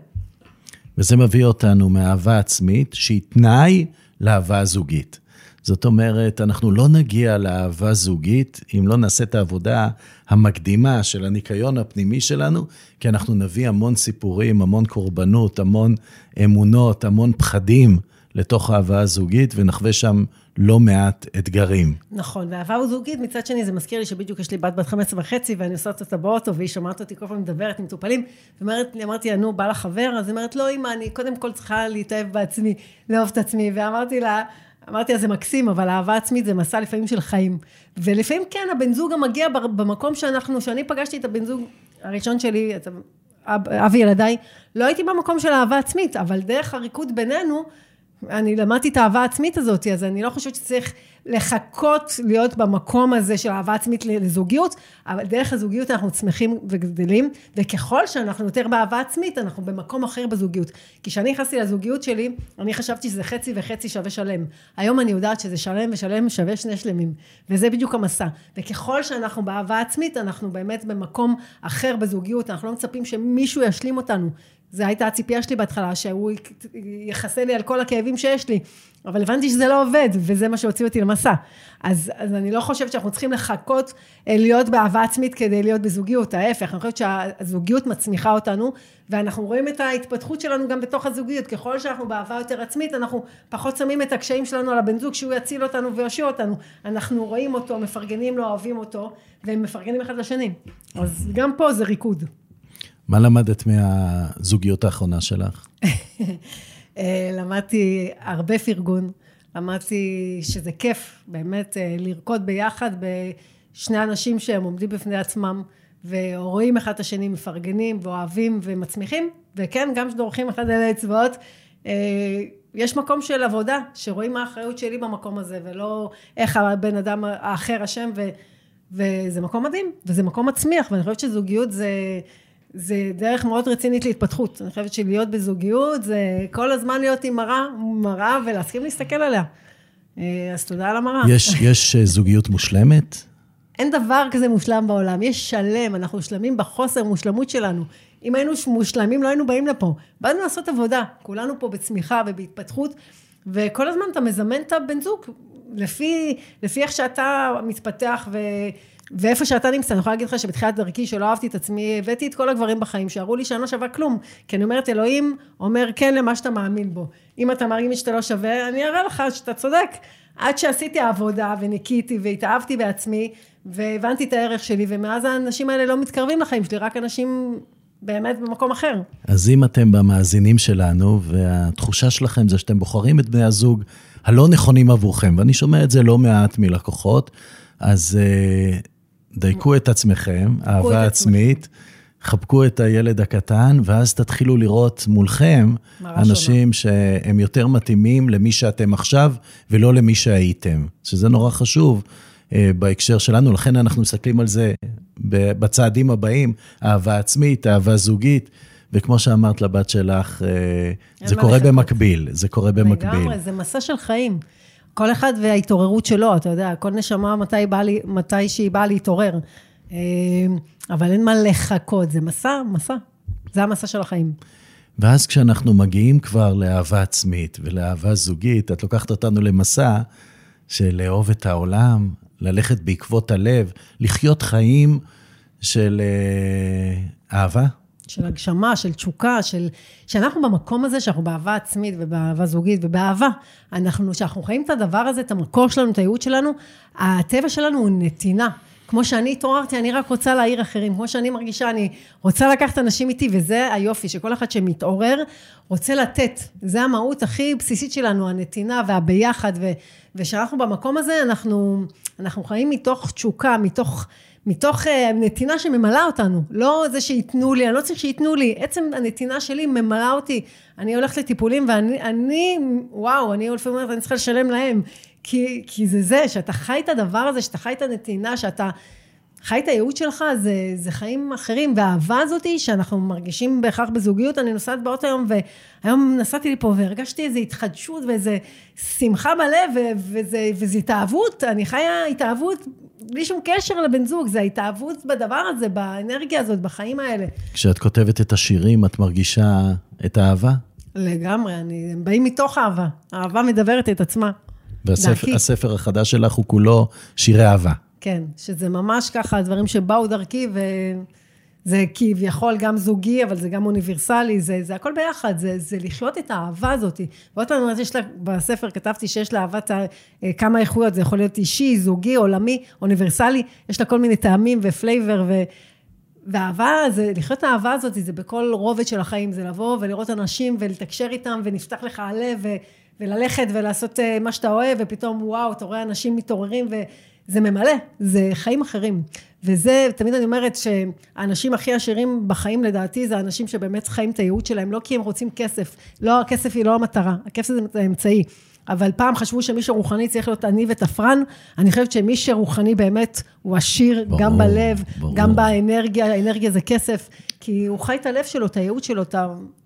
וזה מביא אותנו מאהבה עצמית, שהיא תנאי לאהבה זוגית. זאת אומרת, אנחנו לא נגיע לאהבה זוגית, אם לא נעשה את העבודה המקדימה של הניקיון הפנימי שלנו, כי אנחנו נביא המון סיפורים, המון קורבנות, המון אמונות, המון פחדים לתוך האהבה הזוגית, ונחווה שם לא מעט אתגרים. נכון, והאהבה הזוגית, מצד שני, זה מזכיר לי שבדיוק יש לי בת בת חמש וחצי, ואני עושה אותה באוטו, והיא שומעת אותי כל פעם מדברת עם טופלים, ואמרתי, נו, בא לחבר, אז היא אומרת, לא, אמא, אני קודם כל צריכה להתאהב בעצמי, לאהוב את עצמי, ואמרתי לה, אמרתי, אז זה מקסים, אבל האהבה עצמית זה מסע לפעמים של חיים, ולפעמים כן, הבן זוג המגיע במקום שאנחנו, שאני פגשתי את הבן זוג הראשון שלי, אבי ילדיי, לא הייתי במקום של האהבה עצמית, אבל דרך הריקוד בינינו, אני למדתי את האהבה העצמית הזאת, אז אני לא חושבת שצריך לחכות להיות במקום הזה של אהבה עצמית לזוגיות, אבל דרך הזוגיות אנחנו צמחים וגדלים, וככל שאנחנו יותר באהבה עצמית, אנחנו במקום אחר בזוגיות. כי כשאני נכנסתי לזוגיות שלי, אני חשבתי שזה חצי וחצי שווה שלם. היום אני יודעת שזה שלם ושלם שווה שני שלמים, וזה בדיוק המסע. וככל שאנחנו באהבה עצמית, אנחנו באמת במקום אחר בזוגיות, אנחנו לא מצפים שמישהו ישלים אותנו. זה הייתה הציפייה שלי בהתחלה, שהוא יחסה לי על כל הכאבים שיש לי, אבל הבנתי שזה לא עובד, וזה מה שהוציא אותי למסע. אז, אז אני לא חושבת שאנחנו צריכים לחכות להיות באהבה עצמית כדי להיות בזוגיות, ההפך, אני חושבת שהזוגיות מצמיחה אותנו, ואנחנו רואים את ההתפתחות שלנו גם בתוך הזוגיות, ככל שאנחנו באהבה יותר עצמית, אנחנו פחות שמים את הקשיים שלנו על הבן זוג, שהוא יציל אותנו ויושיע אותנו, אנחנו רואים אותו, מפרגנים לו, אוהבים אותו, והם מפרגנים אחד לשני. אז גם פה זה ריקוד. מה למדת מהזוגיות האחרונה שלך? למדתי הרבה פרגון, למדתי שזה כיף באמת לרקוד ביחד בשני אנשים שהם עומדים בפני עצמם, ורואים אחד את השני, מפרגנים ואוהבים ומצמיחים, וכן, גם שדורכים אחד על האצבעות, יש מקום של עבודה, שרואים מה האחריות שלי במקום הזה, ולא איך הבן אדם האחר השם, ו... וזה מקום מדהים, וזה מקום מצמיח, ואני חושבת שזוגיות זה... זה דרך מאוד רצינית להתפתחות. אני חושבת שלהיות בזוגיות, זה כל הזמן להיות עם מראה, מראה ולהסכים להסתכל עליה. אז תודה על המראה. יש, יש זוגיות מושלמת? אין דבר כזה מושלם בעולם, יש שלם, אנחנו שלמים בחוסר מושלמות שלנו. אם היינו מושלמים, לא היינו באים לפה. באנו לעשות עבודה, כולנו פה בצמיחה ובהתפתחות, וכל הזמן אתה מזמן את הבן זוג, לפי, לפי איך שאתה מתפתח ו... ואיפה שאתה נמצא, אני יכולה להגיד לך שבתחילת דרכי שלא אהבתי את עצמי, הבאתי את כל הגברים בחיים, שארו לי שאני לא שווה כלום, כי אני אומרת, אלוהים אומר כן למה שאתה מאמין בו, אם אתה מרגיש שאתה לא שווה, אני אראה לך שאתה צודק, עד שעשיתי העבודה וניקיתי והתאהבתי בעצמי, והבנתי את הערך שלי, ומאז האנשים האלה לא מתקרבים לחיים שלי, רק אנשים באמת במקום אחר. אז אם אתם במאזינים שלנו, והתחושה שלכם זה שאתם בוחרים את בני הזוג הלא נכונים עבורכם, ואני שומע את זה לא מעט מלקוחות, אז דייקו את עצמכם, אהבה עצמית, חבקו את הילד הקטן, ואז תתחילו לראות מולכם אנשים שהם יותר מתאימים למי שאתם עכשיו, ולא למי שהייתם, שזה נורא חשוב בהקשר שלנו, לכן אנחנו מסתכלים על זה בצעדים הבאים, אהבה עצמית, אהבה זוגית, וכמו שאמרת לבת שלך, זה קורה במקביל, זה קורה במקביל. לגמרי, זה מסע של חיים. כל אחד וההתעוררות שלו, אתה יודע, כל נשמה מתי, בא לי, מתי שהיא באה להתעורר. אבל אין מה לחכות, זה מסע, מסע. זה המסע של החיים. ואז כשאנחנו מגיעים כבר לאהבה עצמית ולאהבה זוגית, את לוקחת אותנו למסע של לאהוב את העולם, ללכת בעקבות הלב, לחיות חיים של אהבה. של הגשמה, של תשוקה, של... שאנחנו במקום הזה, שאנחנו באהבה עצמית ובאהבה זוגית ובאהבה, אנחנו, שאנחנו חיים את הדבר הזה, את המקור שלנו, את הייעוד שלנו, הטבע שלנו הוא נתינה. כמו שאני התעוררתי, אני רק רוצה להעיר אחרים, כמו שאני מרגישה, אני רוצה לקחת אנשים איתי, וזה היופי, שכל אחד שמתעורר, רוצה לתת. זה המהות הכי בסיסית שלנו, הנתינה והביחד, ו... ושאנחנו במקום הזה, אנחנו, אנחנו חיים מתוך תשוקה, מתוך... מתוך נתינה שממלאה אותנו, לא זה שיתנו לי, אני לא צריך שיתנו לי, עצם הנתינה שלי ממלאה אותי, אני הולכת לטיפולים ואני, אני, וואו, אני לפעמים אומרת, אני צריכה לשלם להם, כי, כי זה זה, שאתה חי את הדבר הזה, שאתה חי את הנתינה, שאתה חי את הייעוד שלך, זה, זה חיים אחרים, והאהבה הזאת שאנחנו מרגישים בהכרח בזוגיות, אני נוסעת באותו היום, והיום נסעתי לי פה והרגשתי איזו התחדשות, ואיזו שמחה מלא, ואיזו התאהבות, אני חיה התאהבות, בלי שום קשר לבן זוג, זה ההתאהבות בדבר הזה, באנרגיה הזאת, בחיים האלה. כשאת כותבת את השירים, את מרגישה את האהבה? לגמרי, אני, הם באים מתוך אהבה. האהבה מדברת את עצמה. והספר החדש שלך הוא כולו שירי אהבה. כן, שזה ממש ככה, הדברים שבאו דרכי, וזה כביכול גם זוגי, אבל זה גם אוניברסלי, זה, זה הכל ביחד, זה, זה לחיות את האהבה הזאת. ואותה אומרת, יש לה, בספר כתבתי שיש לה אהבת כמה איכויות, זה יכול להיות אישי, זוגי, עולמי, אוניברסלי, יש לה כל מיני טעמים ופלייבר, ו... והאהבה, זה, לחיות את האהבה הזאת, זה בכל רובד של החיים, זה לבוא ולראות אנשים ולתקשר איתם, ונפתח לך הלב, ו... וללכת ולעשות מה שאתה אוהב, ופתאום וואו, אתה רואה אנשים מתעוררים ו... זה ממלא, זה חיים אחרים, וזה, תמיד אני אומרת שהאנשים הכי עשירים בחיים לדעתי, זה האנשים שבאמת חיים את הייעוד שלהם, לא כי הם רוצים כסף, לא, הכסף היא לא המטרה, הכסף זה אמצעי, אבל פעם חשבו שמי שרוחני צריך להיות עני ותפרן, אני חושבת שמי שרוחני באמת הוא עשיר, ברור, גם בלב, ברור. גם באנרגיה, האנרגיה זה כסף, כי הוא חי את הלב שלו, את הייעוד שלו, את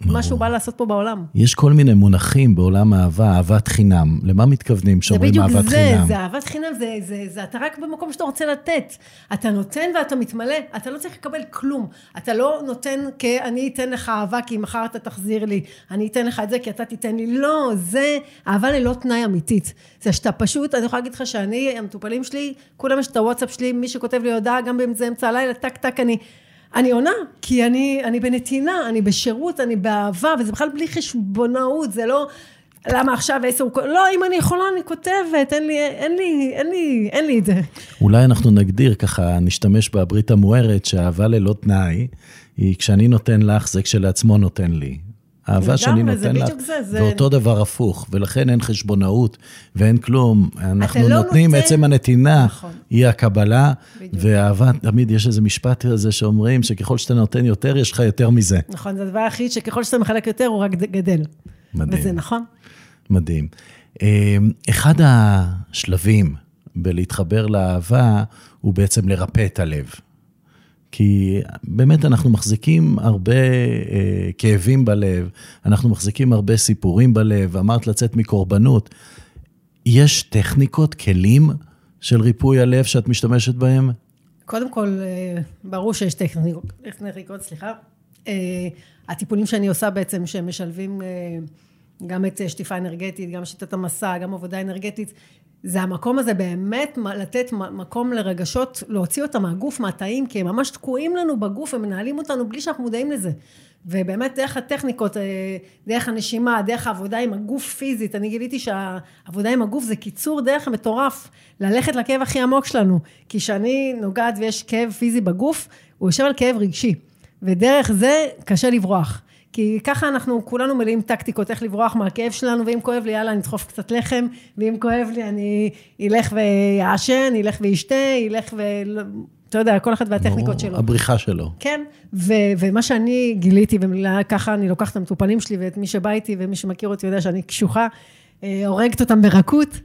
מה שהוא בא לעשות פה בעולם. יש כל מיני מונחים בעולם אהבה, אהבת חינם. למה מתכוונים שאומרים אהבת חינם? זה בדיוק זה, זה אהבת חינם, זה, זה, זה, אתה רק במקום שאתה רוצה לתת. אתה נותן ואתה מתמלא, אתה לא צריך לקבל כלום. אתה לא נותן כי אני אתן לך אהבה, כי מחר אתה תחזיר לי, אני אתן לך את זה, כי אתה תיתן לי. לא, זה אהבה ללא תנאי אמיתית. זה שאתה פשוט, אני יכולה להגיד לך שאני, המטופלים שלי, כולם יש את הוואטסאפ שלי, מי שכותב לי הודעה, גם באמצע הלילה, טק, טק, אני... אני עונה, כי אני, אני בנתינה, אני בשירות, אני באהבה, וזה בכלל בלי חשבונאות, זה לא, למה עכשיו עשר, לא, אם אני יכולה, אני כותבת, אין לי, אין לי, אין לי, אין לי את זה. אולי אנחנו נגדיר ככה, נשתמש בברית המוארת, שהאהבה ללא תנאי, היא כשאני נותן לך, זה כשלעצמו נותן לי. האהבה שאני נותן לך, ואותו דבר הפוך, ולכן אין חשבונאות, ואין כלום, אנחנו נותנים עצם הנתינה, היא הקבלה, והאהבה, תמיד יש איזה משפט הזה שאומרים, שככל שאתה נותן יותר, יש לך יותר מזה. נכון, זה הדבר היחיד, שככל שאתה מחלק יותר, הוא רק גדל. מדהים. וזה נכון. מדהים. אחד השלבים, בלהתחבר לאהבה, הוא בעצם לרפא את הלב. כי באמת אנחנו מחזיקים הרבה אה, כאבים בלב, אנחנו מחזיקים הרבה סיפורים בלב, אמרת לצאת מקורבנות, יש טכניקות, כלים של ריפוי הלב שאת משתמשת בהם? קודם כל, ברור שיש טכניקות, טכניקות, סליחה. הטיפולים שאני עושה בעצם, שהם משלבים גם את שטיפה אנרגטית, גם שיטת המסע, גם עבודה אנרגטית, זה המקום הזה באמת לתת מקום לרגשות, להוציא אותם מהגוף, מהתאים, כי הם ממש תקועים לנו בגוף, הם מנהלים אותנו בלי שאנחנו מודעים לזה. ובאמת דרך הטכניקות, דרך הנשימה, דרך העבודה עם הגוף פיזית, אני גיליתי שהעבודה עם הגוף זה קיצור דרך מטורף, ללכת לכאב הכי עמוק שלנו, כי שאני נוגעת ויש כאב פיזי בגוף, הוא יושב על כאב רגשי, ודרך זה קשה לברוח. כי ככה אנחנו כולנו מלאים טקטיקות, איך לברוח מהכאב שלנו, ואם כואב לי, יאללה, אני אדחוף קצת לחם, ואם כואב לי, אני אלך ויעשן, אלך וישתה, אלך ו... אתה יודע, כל אחד והטכניקות שלו. הבריחה שלו. כן, ו- ומה שאני גיליתי, וככה אני לוקחת את המטופלים שלי, ואת מי שבא איתי, ומי שמכיר אותי יודע שאני קשוחה, הורגת אותם ברכות,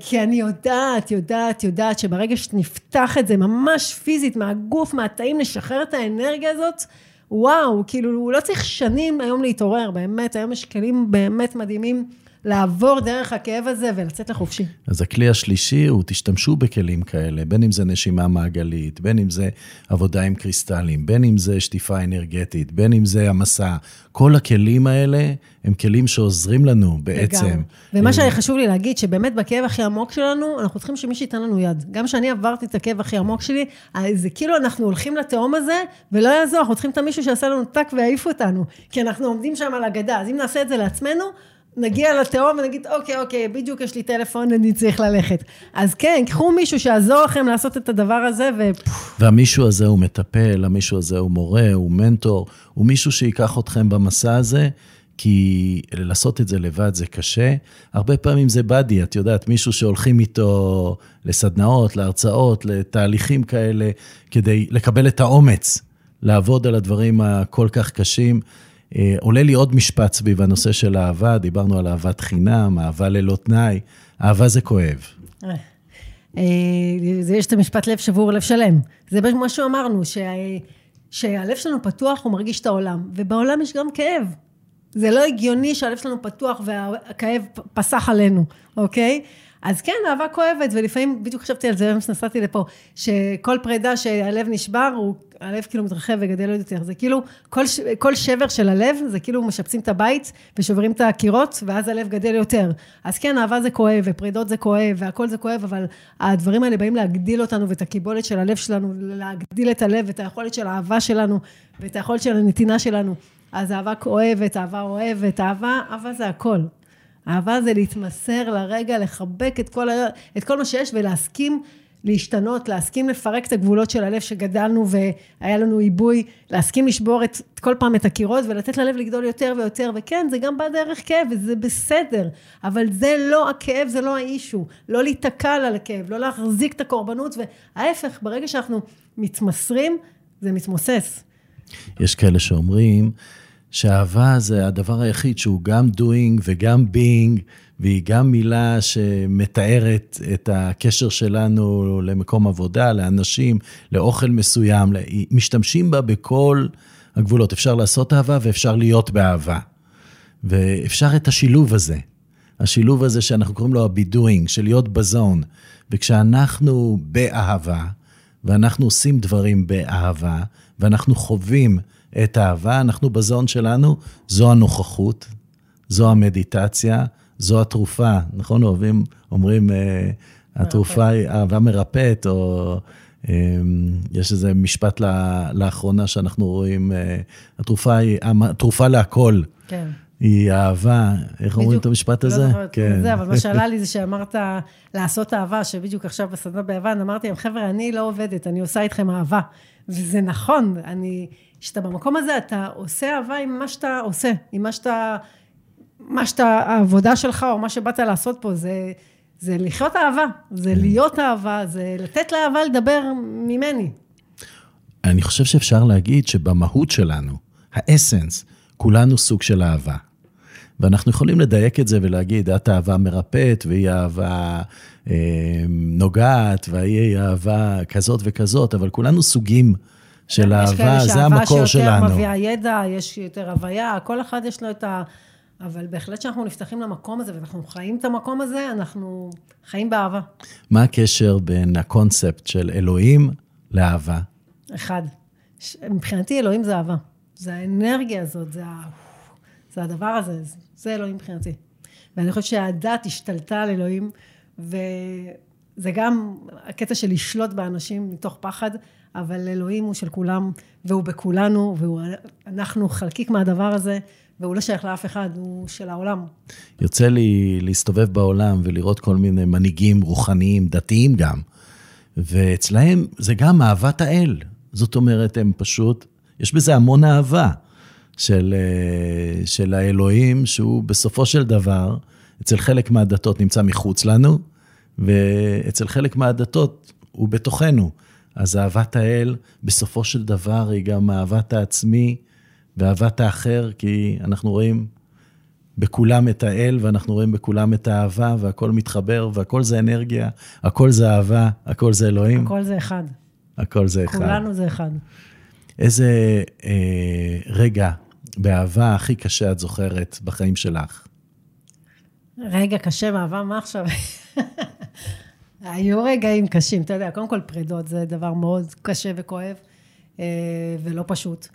כי אני יודעת, יודעת, יודעת, שברגע שנפתח את זה, ממש פיזית, מהגוף, מהתאים, לשחרר את האנרגיה הזאת, וואו, כאילו, הוא לא צריך שנים היום להתעורר, באמת, היום יש כלים באמת מדהימים לעבור דרך הכאב הזה ולצאת לחופשי. אז הכלי השלישי הוא, תשתמשו בכלים כאלה, בין אם זה נשימה מעגלית, בין אם זה עבודה עם קריסטלים, בין אם זה שטיפה אנרגטית, בין אם זה המסע. כל הכלים האלה הם כלים שעוזרים לנו בעצם. וגם, ומה שחשוב לי להגיד, שבאמת בכאב הכי עמוק שלנו, אנחנו צריכים שמי שייתן לנו יד. גם שאני עברתי את הכאב הכי עמוק שלי, אז כאילו אנחנו הולכים לתהום הזה, ולא יעזור, אנחנו צריכים את מישהו שיעשה לנו טק ויעיף אותנו, כי אנחנו עומדים שם על הגדה. אז אם נעשה את זה לעצמנו, נגיע לתהום ונגיד, אוקיי, אוקיי, בדיוק יש לי טלפון, אני צריך ללכת. אז כן, קחו מישהו שעזור לכם לעשות את הדבר הזה, ו... והמישהו הזה הוא מטפל, המישהו הזה הוא מורה, הוא מנטור, הוא מישהו שיקח אתכם במסע הזה, כי לעשות את זה לבד זה קשה. הרבה פעמים זה בדי, את יודעת, מישהו שהולכים איתו לסדנאות, להרצאות, לתהליכים כאלה, כדי לקבל את האומץ, לעבוד על הדברים הכל כך קשים, עולה לי עוד משפט סביב הנושא של אהבה, דיברנו על אהבת חינם, אהבה ללא תנאי, אהבה זה כואב. יש את המשפט לב שבור, לב שלם. זה מה שאמרנו, שהלב שלנו פתוח, הוא מרגיש את העולם, ובעולם יש גם כאב. זה לא הגיוני שהלב שלנו פתוח, והכאב פסח עלינו, אוקיי? אז כן, אהבה כואבת, ולפעמים, בדיוק חשבתי על זה, שנסעתי לפה, שכל פרידה שהלב נשבר, הוא, הלב כאילו מתרחב וגדל עוד יותר, זה כאילו, כל, כל שבר של הלב, זה כאילו משפצים את הבית, ושוברים את הקירות, ואז הלב גדל יותר. אז כן, אהבה זה כואב, ופרידות זה כואב, והכל זה כואב, אבל הדברים האלה באים להגדיל אותנו, ואת הקיבולת של הלב שלנו, להגדיל את הלב, ואת היכולת של האהבה שלנו, ואת היכולת של הנתינה שלנו. אז אהבה כואבת, אהבה אוהבת, אהבה, אהבה זה הכל. אהבה זה להתמסר לרגע, לחבק את כל, את כל מה שיש, ולהסכים להשתנות, להסכים לפרק את הגבולות של הלב שגדלנו, והיה לנו עיבוי, להסכים לשבור את, כל פעם את הקירות, ולתת ללב לגדול יותר ויותר, וכן, זה גם בא דרך כאב, וזה בסדר, אבל זה לא הכאב, זה לא האישו, לא להתקל על הכאב, לא להחזיק את הקורבנות, וההפך, ברגע שאנחנו מתמסרים, זה מתמוסס. יש כאלה שאומרים, שאהבה זה הדבר היחיד שהוא גם doing וגם being, והיא גם מילה שמתארת את הקשר שלנו למקום עבודה, לאנשים, לאוכל מסוים, משתמשים בה בכל הגבולות. אפשר לעשות אהבה ואפשר להיות באהבה. ואפשר את השילוב הזה, השילוב הזה שאנחנו קוראים לו ה-be-doing, של להיות בזון. וכשאנחנו באהבה, ואנחנו עושים דברים באהבה, ואנחנו חווים את האהבה, אנחנו בזון שלנו, זו הנוכחות, זו המדיטציה, זו התרופה, נכון? אוהבים, אומרים, התרופה היא אהבה מרפאת, או יש איזה משפט לאחרונה שאנחנו רואים, התרופה היא, התרופה להכל, כן. היא אהבה, איך אומרים את המשפט הזה? אבל מה שעלה לי זה שאמרת לעשות אהבה, שבדיוק עכשיו בסדנה ביוון, אמרתי להם, חבר'ה, אני לא עובדת, אני עושה איתכם אהבה, וזה נכון, אני... שאתה במקום הזה, אתה עושה אהבה עם מה שאתה עושה, עם מה שאתה, מה שאתה, העבודה שלך, או מה שבאת לעשות פה, זה, זה לחיות אהבה, זה להיות אהבה, זה לתת לאהבה לדבר ממני. אני חושב שאפשר להגיד שבמהות שלנו, האסנס, כולנו סוג של אהבה. ואנחנו יכולים לדייק את זה ולהגיד, את אהבה מרפאת, והיא אהבה אה, נוגעת, והיא אהבה כזאת וכזאת, אבל כולנו סוגים, של אהבה, זה המקור שלנו. יש כאלה שאהבה שיותר מביאה ידע, יש יותר הוויה, כל אחד יש לו את אבל בהחלט שאנחנו נפתחים למקום הזה, ואנחנו חיים את המקום הזה, אנחנו חיים באהבה. מה הקשר בין הקונספט של אלוהים לאהבה? אחד. מבחינתי אלוהים זה אהבה. זה האנרגיה הזאת, זה, ה... זה הדבר הזה, זה אלוהים מבחינתי. ואני חושבת שהדת השתלטה על אלוהים, וזה גם הקטע של לשלוט באנשים מתוך פחד, אבל אלוהים הוא של כולם, והוא בכולנו, ואנחנו חלקיק מהדבר הזה, והוא לא שייך לאף אחד, הוא של העולם. יוצא לי להסתובב בעולם ולראות כל מיני מנהיגים רוחניים, דתיים גם, ואצלהם זה גם אהבת האל. זאת אומרת, הם פשוט, יש בזה המון אהבה של, של האלוהים, שהוא בסופו של דבר, אצל חלק מהדתות נמצא מחוץ לנו, ואצל חלק מהדתות הוא בתוכנו. אז אהבת האל בסופו של דבר היא גם אהבת העצמי, ואהבת האחר, כי אנחנו רואים בכולם את האל, ואנחנו רואים בכולם את האהבה, והכל מתחבר, והכל זה אנרגיה, הכל זה אהבה, הכל זה אלוהים. הכל זה אחד. הכל זה אחד. כולנו זה אחד. איזה אה, רגע באהבה הכי קשה את זוכרת בחיים שלך? רגע קשה באהבה, מה עכשיו? היו רגעים קשים, אתה יודע, קודם כל פרידות, זה דבר מאוד קשה וכואב, אה, ולא פשוט.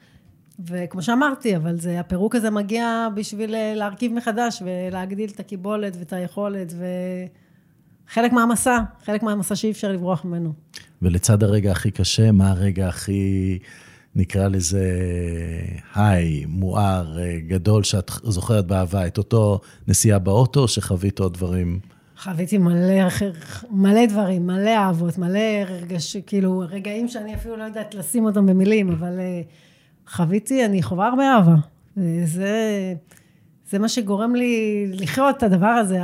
וכמו שאמרתי, אבל זה, הפירוק הזה מגיע בשביל להרכיב מחדש, ולהגדיל את הקיבולת ואת היכולת, וחלק מהמסע, חלק מהמסע שאי אפשר לברוח ממנו. ולצד הרגע הכי קשה, מה הרגע הכי, נקרא לזה, היי, מואר, גדול, שאת זוכרת באהבה, את אותו נסיעה באוטו, שחווית עוד דברים? חוויתי מלא, מלא דברים, מלא אהבות, מלא רגש, כאילו, רגעים שאני אפילו לא יודעת לשים אותם במילים, אבל... חוויתי, אני חווה הרבה אהבה. זה, זה מה שגורם לי לחיות את הדבר הזה,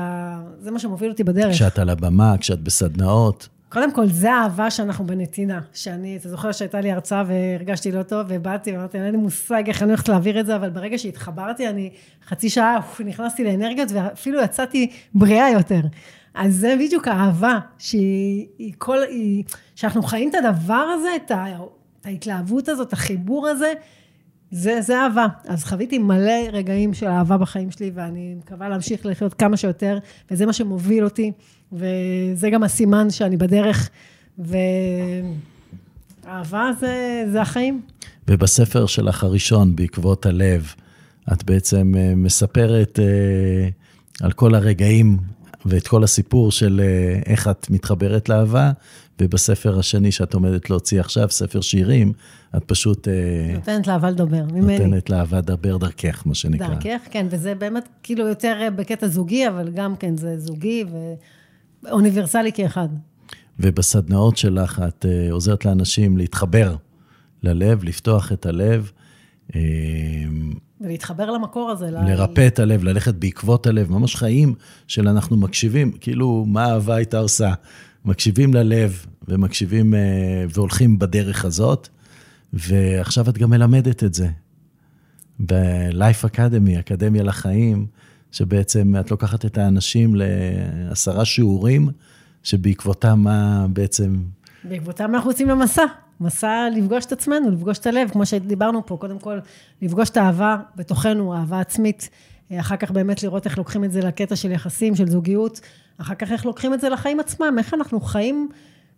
זה מה שמוביל אותי בדרך. כשאת על הבמה, כשאת בסדנאות. קודם כל, זה האהבה שאנחנו בנתינה, שאני, אתה זוכר שהייתה לי הרצאה והרגשתי לא טוב, ובאתי ואמרתי, אין לי מושג איך אני הולכת להעביר את זה, אבל ברגע שהתחברתי, אני חצי שעה נכנסתי לאנרגיות, ואפילו יצאתי בריאה יותר. אז זה בדיוק האהבה, שהיא, כל, היא, שאנחנו חיים את הדבר הזה, את ה... ההתלהבות הזאת, החיבור הזה, זה, זה אהבה. אז חוויתי מלא רגעים של אהבה בחיים שלי, ואני מקווה להמשיך לחיות כמה שיותר, וזה מה שמוביל אותי, וזה גם הסימן שאני בדרך, ואהבה זה, זה החיים. ובספר שלך הראשון, בעקבות הלב, את בעצם מספרת על כל הרגעים, ואת כל הסיפור של איך את מתחברת לאהבה, ובספר השני שאת עומדת להוציא עכשיו, ספר שירים, את פשוט... נותנת לאהבה לדבר, ממני. נותנת לאהבה לדבר דרכך, מה שנקרא. דרכך, כן, וזה באמת כאילו יותר בקטע זוגי, אבל גם כן זה זוגי ואוניברסלי כאחד. ובסדנאות שלך את עוזרת לאנשים להתחבר ללב, לפתוח את הלב, ולהתחבר למקור הזה. לרפא את הלב, ללכת בעקבות הלב, ממש חיים של אנחנו מקשיבים, כאילו מה האהבה הייתה עושה, מקשיבים ללב ומקשיבים והולכים בדרך הזאת, ועכשיו את גם מלמדת את זה, ב-Life Academy, אקדמיה לחיים, שבעצם את לוקחת את האנשים לעשרה שיעורים, שבעקבותם מה בעצם... בעקבותם אנחנו יוצאים למסע. מסע לפגוש את עצמנו, לפגוש את הלב, כמו שדיברנו פה, קודם כל, לפגוש את האהבה בתוכנו, אהבה עצמית, אחר כך באמת לראות איך לוקחים את זה לקטע של יחסים, של זוגיות, אחר כך איך לוקחים את זה לחיים עצמם, איך אנחנו חיים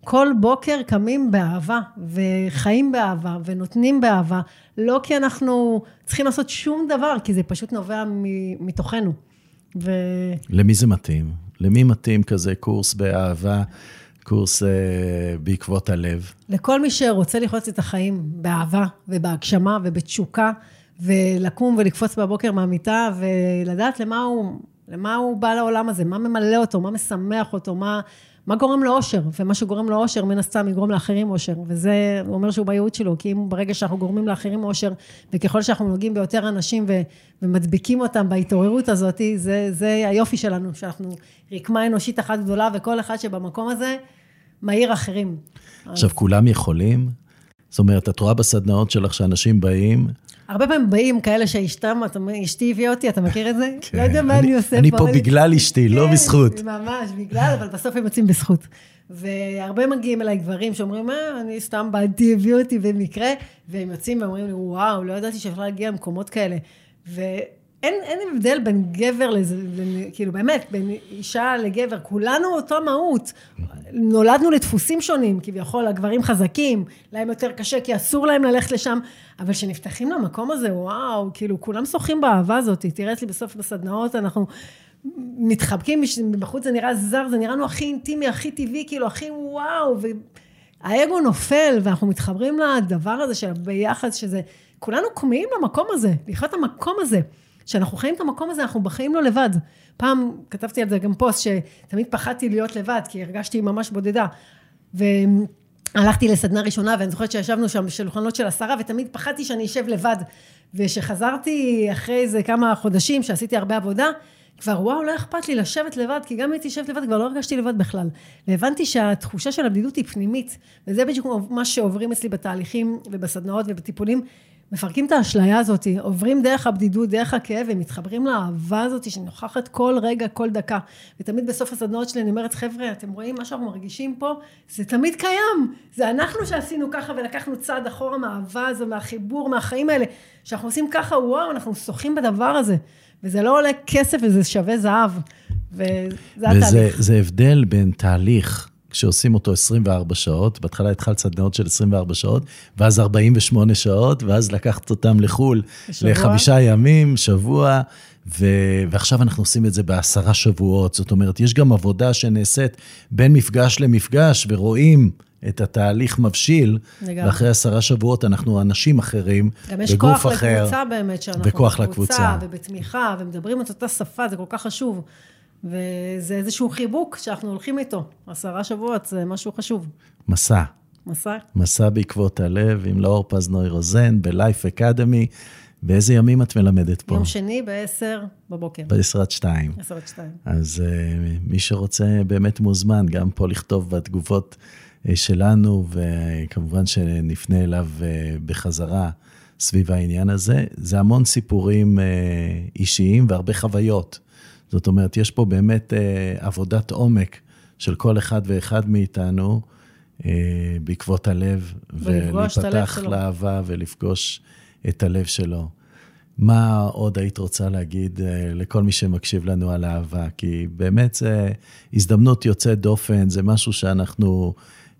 כל בוקר, קמים באהבה, וחיים באהבה, ונותנים באהבה, לא כי אנחנו צריכים לעשות שום דבר, כי זה פשוט נובע מתוכנו. ו... למי זה מתאים? למי מתאים כזה קורס באהבה? קורס בעקבות הלב. לכל מי שרוצה לחוץ את החיים באהבה ובהגשמה ובתשוקה, ולקום ולקפוץ בבוקר מהמיטה, ולדעת למה הוא, למה הוא בא לעולם הזה, מה ממלא אותו, מה משמח אותו, מה, מה גורם לו אושר, ומה שגורם לו אושר מן הסתם יגרום לאחרים אושר, וזה אומר שהוא בייעוד שלו, כי אם ברגע שאנחנו גורמים לאחרים אושר, וככל שאנחנו נוגעים ביותר אנשים ו, ומדביקים אותם בהתעוררות הזאת, זה, זה היופי שלנו, שאנחנו רקמה אנושית אחת גדולה, וכל אחד שבמקום הזה מהיר אחרים. עכשיו, אז... כולם יכולים? זאת אומרת, את רואה בסדנאות שלך שאנשים באים? הרבה פעמים באים כאלה שהשתם, אשתי הביא אותי, אתה מכיר את זה? לא יודע מה אני עושה. אני פה בגלל אשתי, לא בזכות. ממש, בגלל, אבל בסוף הם יוצאים בזכות. והרבה מגיעים אליי גברים שאומרים, מה, אני סתם באתי, הביא אותי במקרה, והם יוצאים ואומרים לי, וואו, לא ידעתי שאפשר להגיע למקומות כאלה. ו... אין, אין הבדל בין גבר לזה, בין, כאילו באמת, בין אישה לגבר, כולנו אותו מהות, נולדנו לדפוסים שונים, כביכול הגברים חזקים, להם יותר קשה, כי אסור להם ללכת לשם, אבל שנפתחים למקום הזה, וואו, כאילו כולם שוחים באהבה הזאת, תראית לי בסוף בסדנאות, אנחנו מתחבקים, בחוץ זה נראה זר, זה נראה לנו הכי אינטימי, הכי טבעי, כאילו הכי וואו, והאגו נופל, ואנחנו מתחברים לדבר הזה של ביחד, שזה, כולנו קומיים למקום הזה, לחיות המקום הזה, שאנחנו חיים את המקום הזה, אנחנו בחיים לא לבד. פעם כתבתי על זה גם פוסט, שתמיד פחדתי להיות לבד, כי הרגשתי ממש בודדה. והלכתי לסדנה ראשונה, ואני זוכרת שישבנו שם בשולחנות של השרה, ותמיד פחדתי שאני אשב לבד. ושחזרתי אחרי איזה כמה חודשים, שעשיתי הרבה עבודה, כבר וואו, לא אכפת לי לשבת לבד, כי גם הייתי שבת לבד, כבר לא הרגשתי לבד בכלל. והבנתי שהתחושה של הבדידות היא פנימית, וזה בדיוק מה שעוברים אצלי בתהליכים, ובסדנאות ובטיפולים, מפרקים את האשליה הזאת, עוברים דרך הבדידות, דרך הכאב, ומתחברים לאהבה הזאת שנוכחת כל רגע, כל דקה. ותמיד בסוף הסדנאות שלי אני אומרת, חבר'ה, אתם רואים מה שאנחנו מרגישים פה? זה תמיד קיים. זה אנחנו שעשינו ככה ולקחנו צעד אחורה מהאהבה הזו, מהחיבור, מהחיים האלה. שאנחנו עושים ככה, וואו, אנחנו שוחים בדבר הזה. וזה לא עולה כסף וזה שווה זהב. וזה התהליך. זה הבדל בין תהליך שעושים אותו עשרים וארבע שעות, בהתחלה התחלת סדנאות של עשרים וארבע שעות, ואז ארבעים ושמונה שעות, ואז לקחת אותם לחול, בשבוע. לחמישה ימים, שבוע, ו- ועכשיו אנחנו עושים את זה בעשרה שבועות, זאת אומרת, יש גם עבודה שנעשית בין מפגש למפגש, ורואים את התהליך מבשיל, ואחרי עשרה שבועות אנחנו אנשים אחרים, בגוף אחר. גם יש כוח לקבוצה באמת, שאנחנו בקבוצה, ובתמיכה, ומדברים את אותה שפה, זה כל כך חשוב. וזה איזשהו חיבוק שאנחנו הולכים איתו. עשרה שבועות זה משהו חשוב. מסע. מסע. מסע בעקבות הלב עם לאור פז נוירוזן ב-Life Academy. באיזה ימים את מלמדת פה? יום שני ב-עשר בבוקר. ב-עשר עד שתיים. עשר עד שתיים. אז uh, מי שרוצה באמת מוזמן, גם פה לכתוב בתגובות uh, שלנו, וכמובן שנפנה אליו uh, בחזרה סביב העניין הזה. זה המון סיפורים uh, אישיים והרבה חוויות. זאת אומרת, יש פה באמת אה, עבודת עומק של כל אחד ואחד מאיתנו, אה, בעקבות הלב, ולהיפתח לאהבה ולפגוש את הלב שלו. מה עוד היית רוצה להגיד אה, לכל מי שמקשיב לנו על אהבה? כי באמת זה הזדמנות יוצאת דופן, זה משהו שאנחנו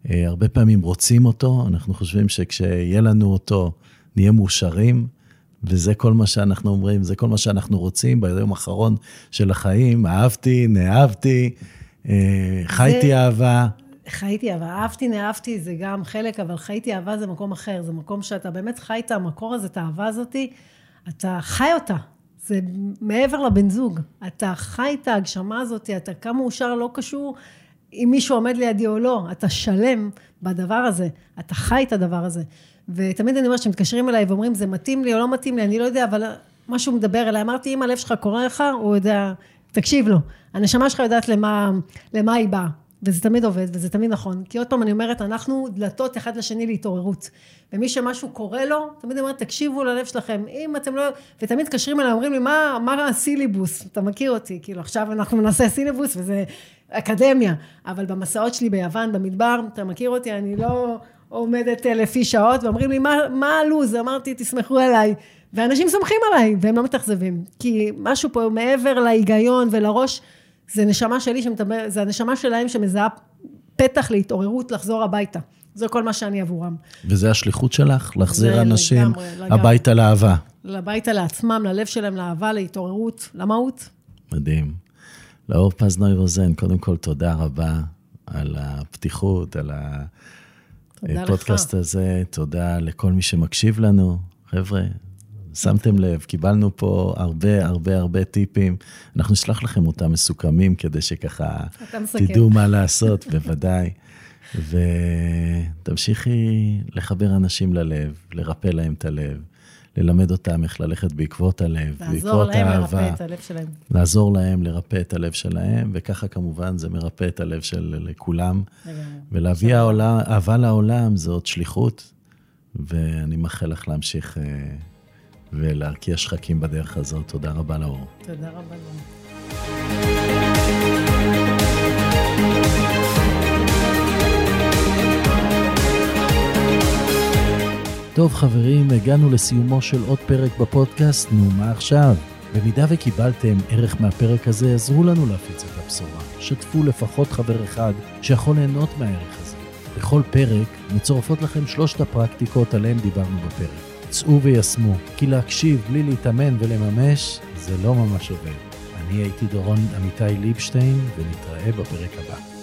אה, הרבה פעמים רוצים אותו, אנחנו חושבים שכשיהיה לנו אותו נהיה מאושרים, וזה כל מה שאנחנו אומרים, זה כל מה שאנחנו רוצים, ביום האחרון של החיים, אהבתי, נאהבתי, חייתי אהבה. חייתי אהבה, אהבתי, נאהבתי, זה גם חלק, אבל חייתי אהבה זה מקום אחר, זה מקום שאתה באמת חי את המקור הזה, את האהבה הזאת, אתה חי אותה, זה מעבר לבן זוג, אתה חי את ההגשמה הזאת, אתה כמה אושר לא קשור, אם מישהו עומד לידי או לא, אתה שלם בדבר הזה, אתה חי את הדבר הזה. ותמיד אני אומרת שמתקשרים אליי ואומרים, זה מתאים לי או לא מתאים לי, אני לא יודע, אבל משהו מדבר אליי, אמרתי, אם הלב שלך קורא לך, הוא יודע, תקשיב לו, הנשמה שלך יודעת למה, למה היא באה, וזה תמיד עובד, וזה תמיד נכון, כי עוד פעם אני אומרת, אנחנו דלתות אחד לשני להתעוררות, ומי שמשהו קורא לו, תמיד אומרת, תקשיבו ללב שלכם, אם אתם לא, ותמיד מתקשרים אליי, אומרים לי, מה, מה הסילבוס, אתה מכיר אותי, כאילו עכשיו אנחנו נעשה סילבוס, וזה אקדמיה, אבל במסעות שלי ביוון, במדבר, אתה מכיר אותי, אני לא עומדת לפי שעות, ואומרים לי, מה, מה הלוז? אמרתי, תסמכו עליי. ואנשים סומכים עליי, והם לא מתאכזבים. כי משהו פה מעבר להיגיון ולראש, זה נשמה שלי, זה הנשמה שלהם שמזהה פתח להתעוררות, לחזור הביתה. זה כל מה שאני עבורם. וזה השליחות שלך, להחזיר אנשים לגמרי, לגמרי. הביתה לאהבה. לביתה לעצמם, ללב שלהם, לאהבה, להתעוררות, למהות. מדהים. לאור פז נוירוזן, קודם כל תודה רבה על הפתיחות, על ה... הפודקאסט הזה, תודה לכל מי שמקשיב לנו. חבר'ה, שמתם לב, קיבלנו פה הרבה, הרבה, הרבה טיפים. אנחנו נשלח לכם אותם מסוכמים, כדי שככה תדעו מה לעשות, בוודאי. ותמשיכי לחבר אנשים ללב, לרפא להם את הלב, ללמד אותם איך ללכת בעקבות הלב, בעקבות האהבה. לעזור להם לרפא את הלב שלהם, וככה כמובן זה מרפא את הלב של כולם. ולהביא אהבה לעולם זה עוד שליחות, ואני מאחל לך להמשיך ולהרקיע שחקים בדרך הזאת. תודה רבה לאור. תודה רבה לאור. טוב חברים, הגענו לסיומו של עוד פרק בפודקאסט, נו מה עכשיו? במידה וקיבלתם ערך מהפרק הזה, עזרו לנו להפיץ את הבשורה. שתפו לפחות חבר אחד שיכול ליהנות מהערך הזה. בכל פרק מצורפות לכם שלושת הפרקטיקות עליהן דיברנו בפרק. צאו וישמו, כי להקשיב בלי להתאמן ולממש זה לא ממש עובד. אני הייתי דורון אמיתי ליפשטיין, ונתראה בפרק הבא.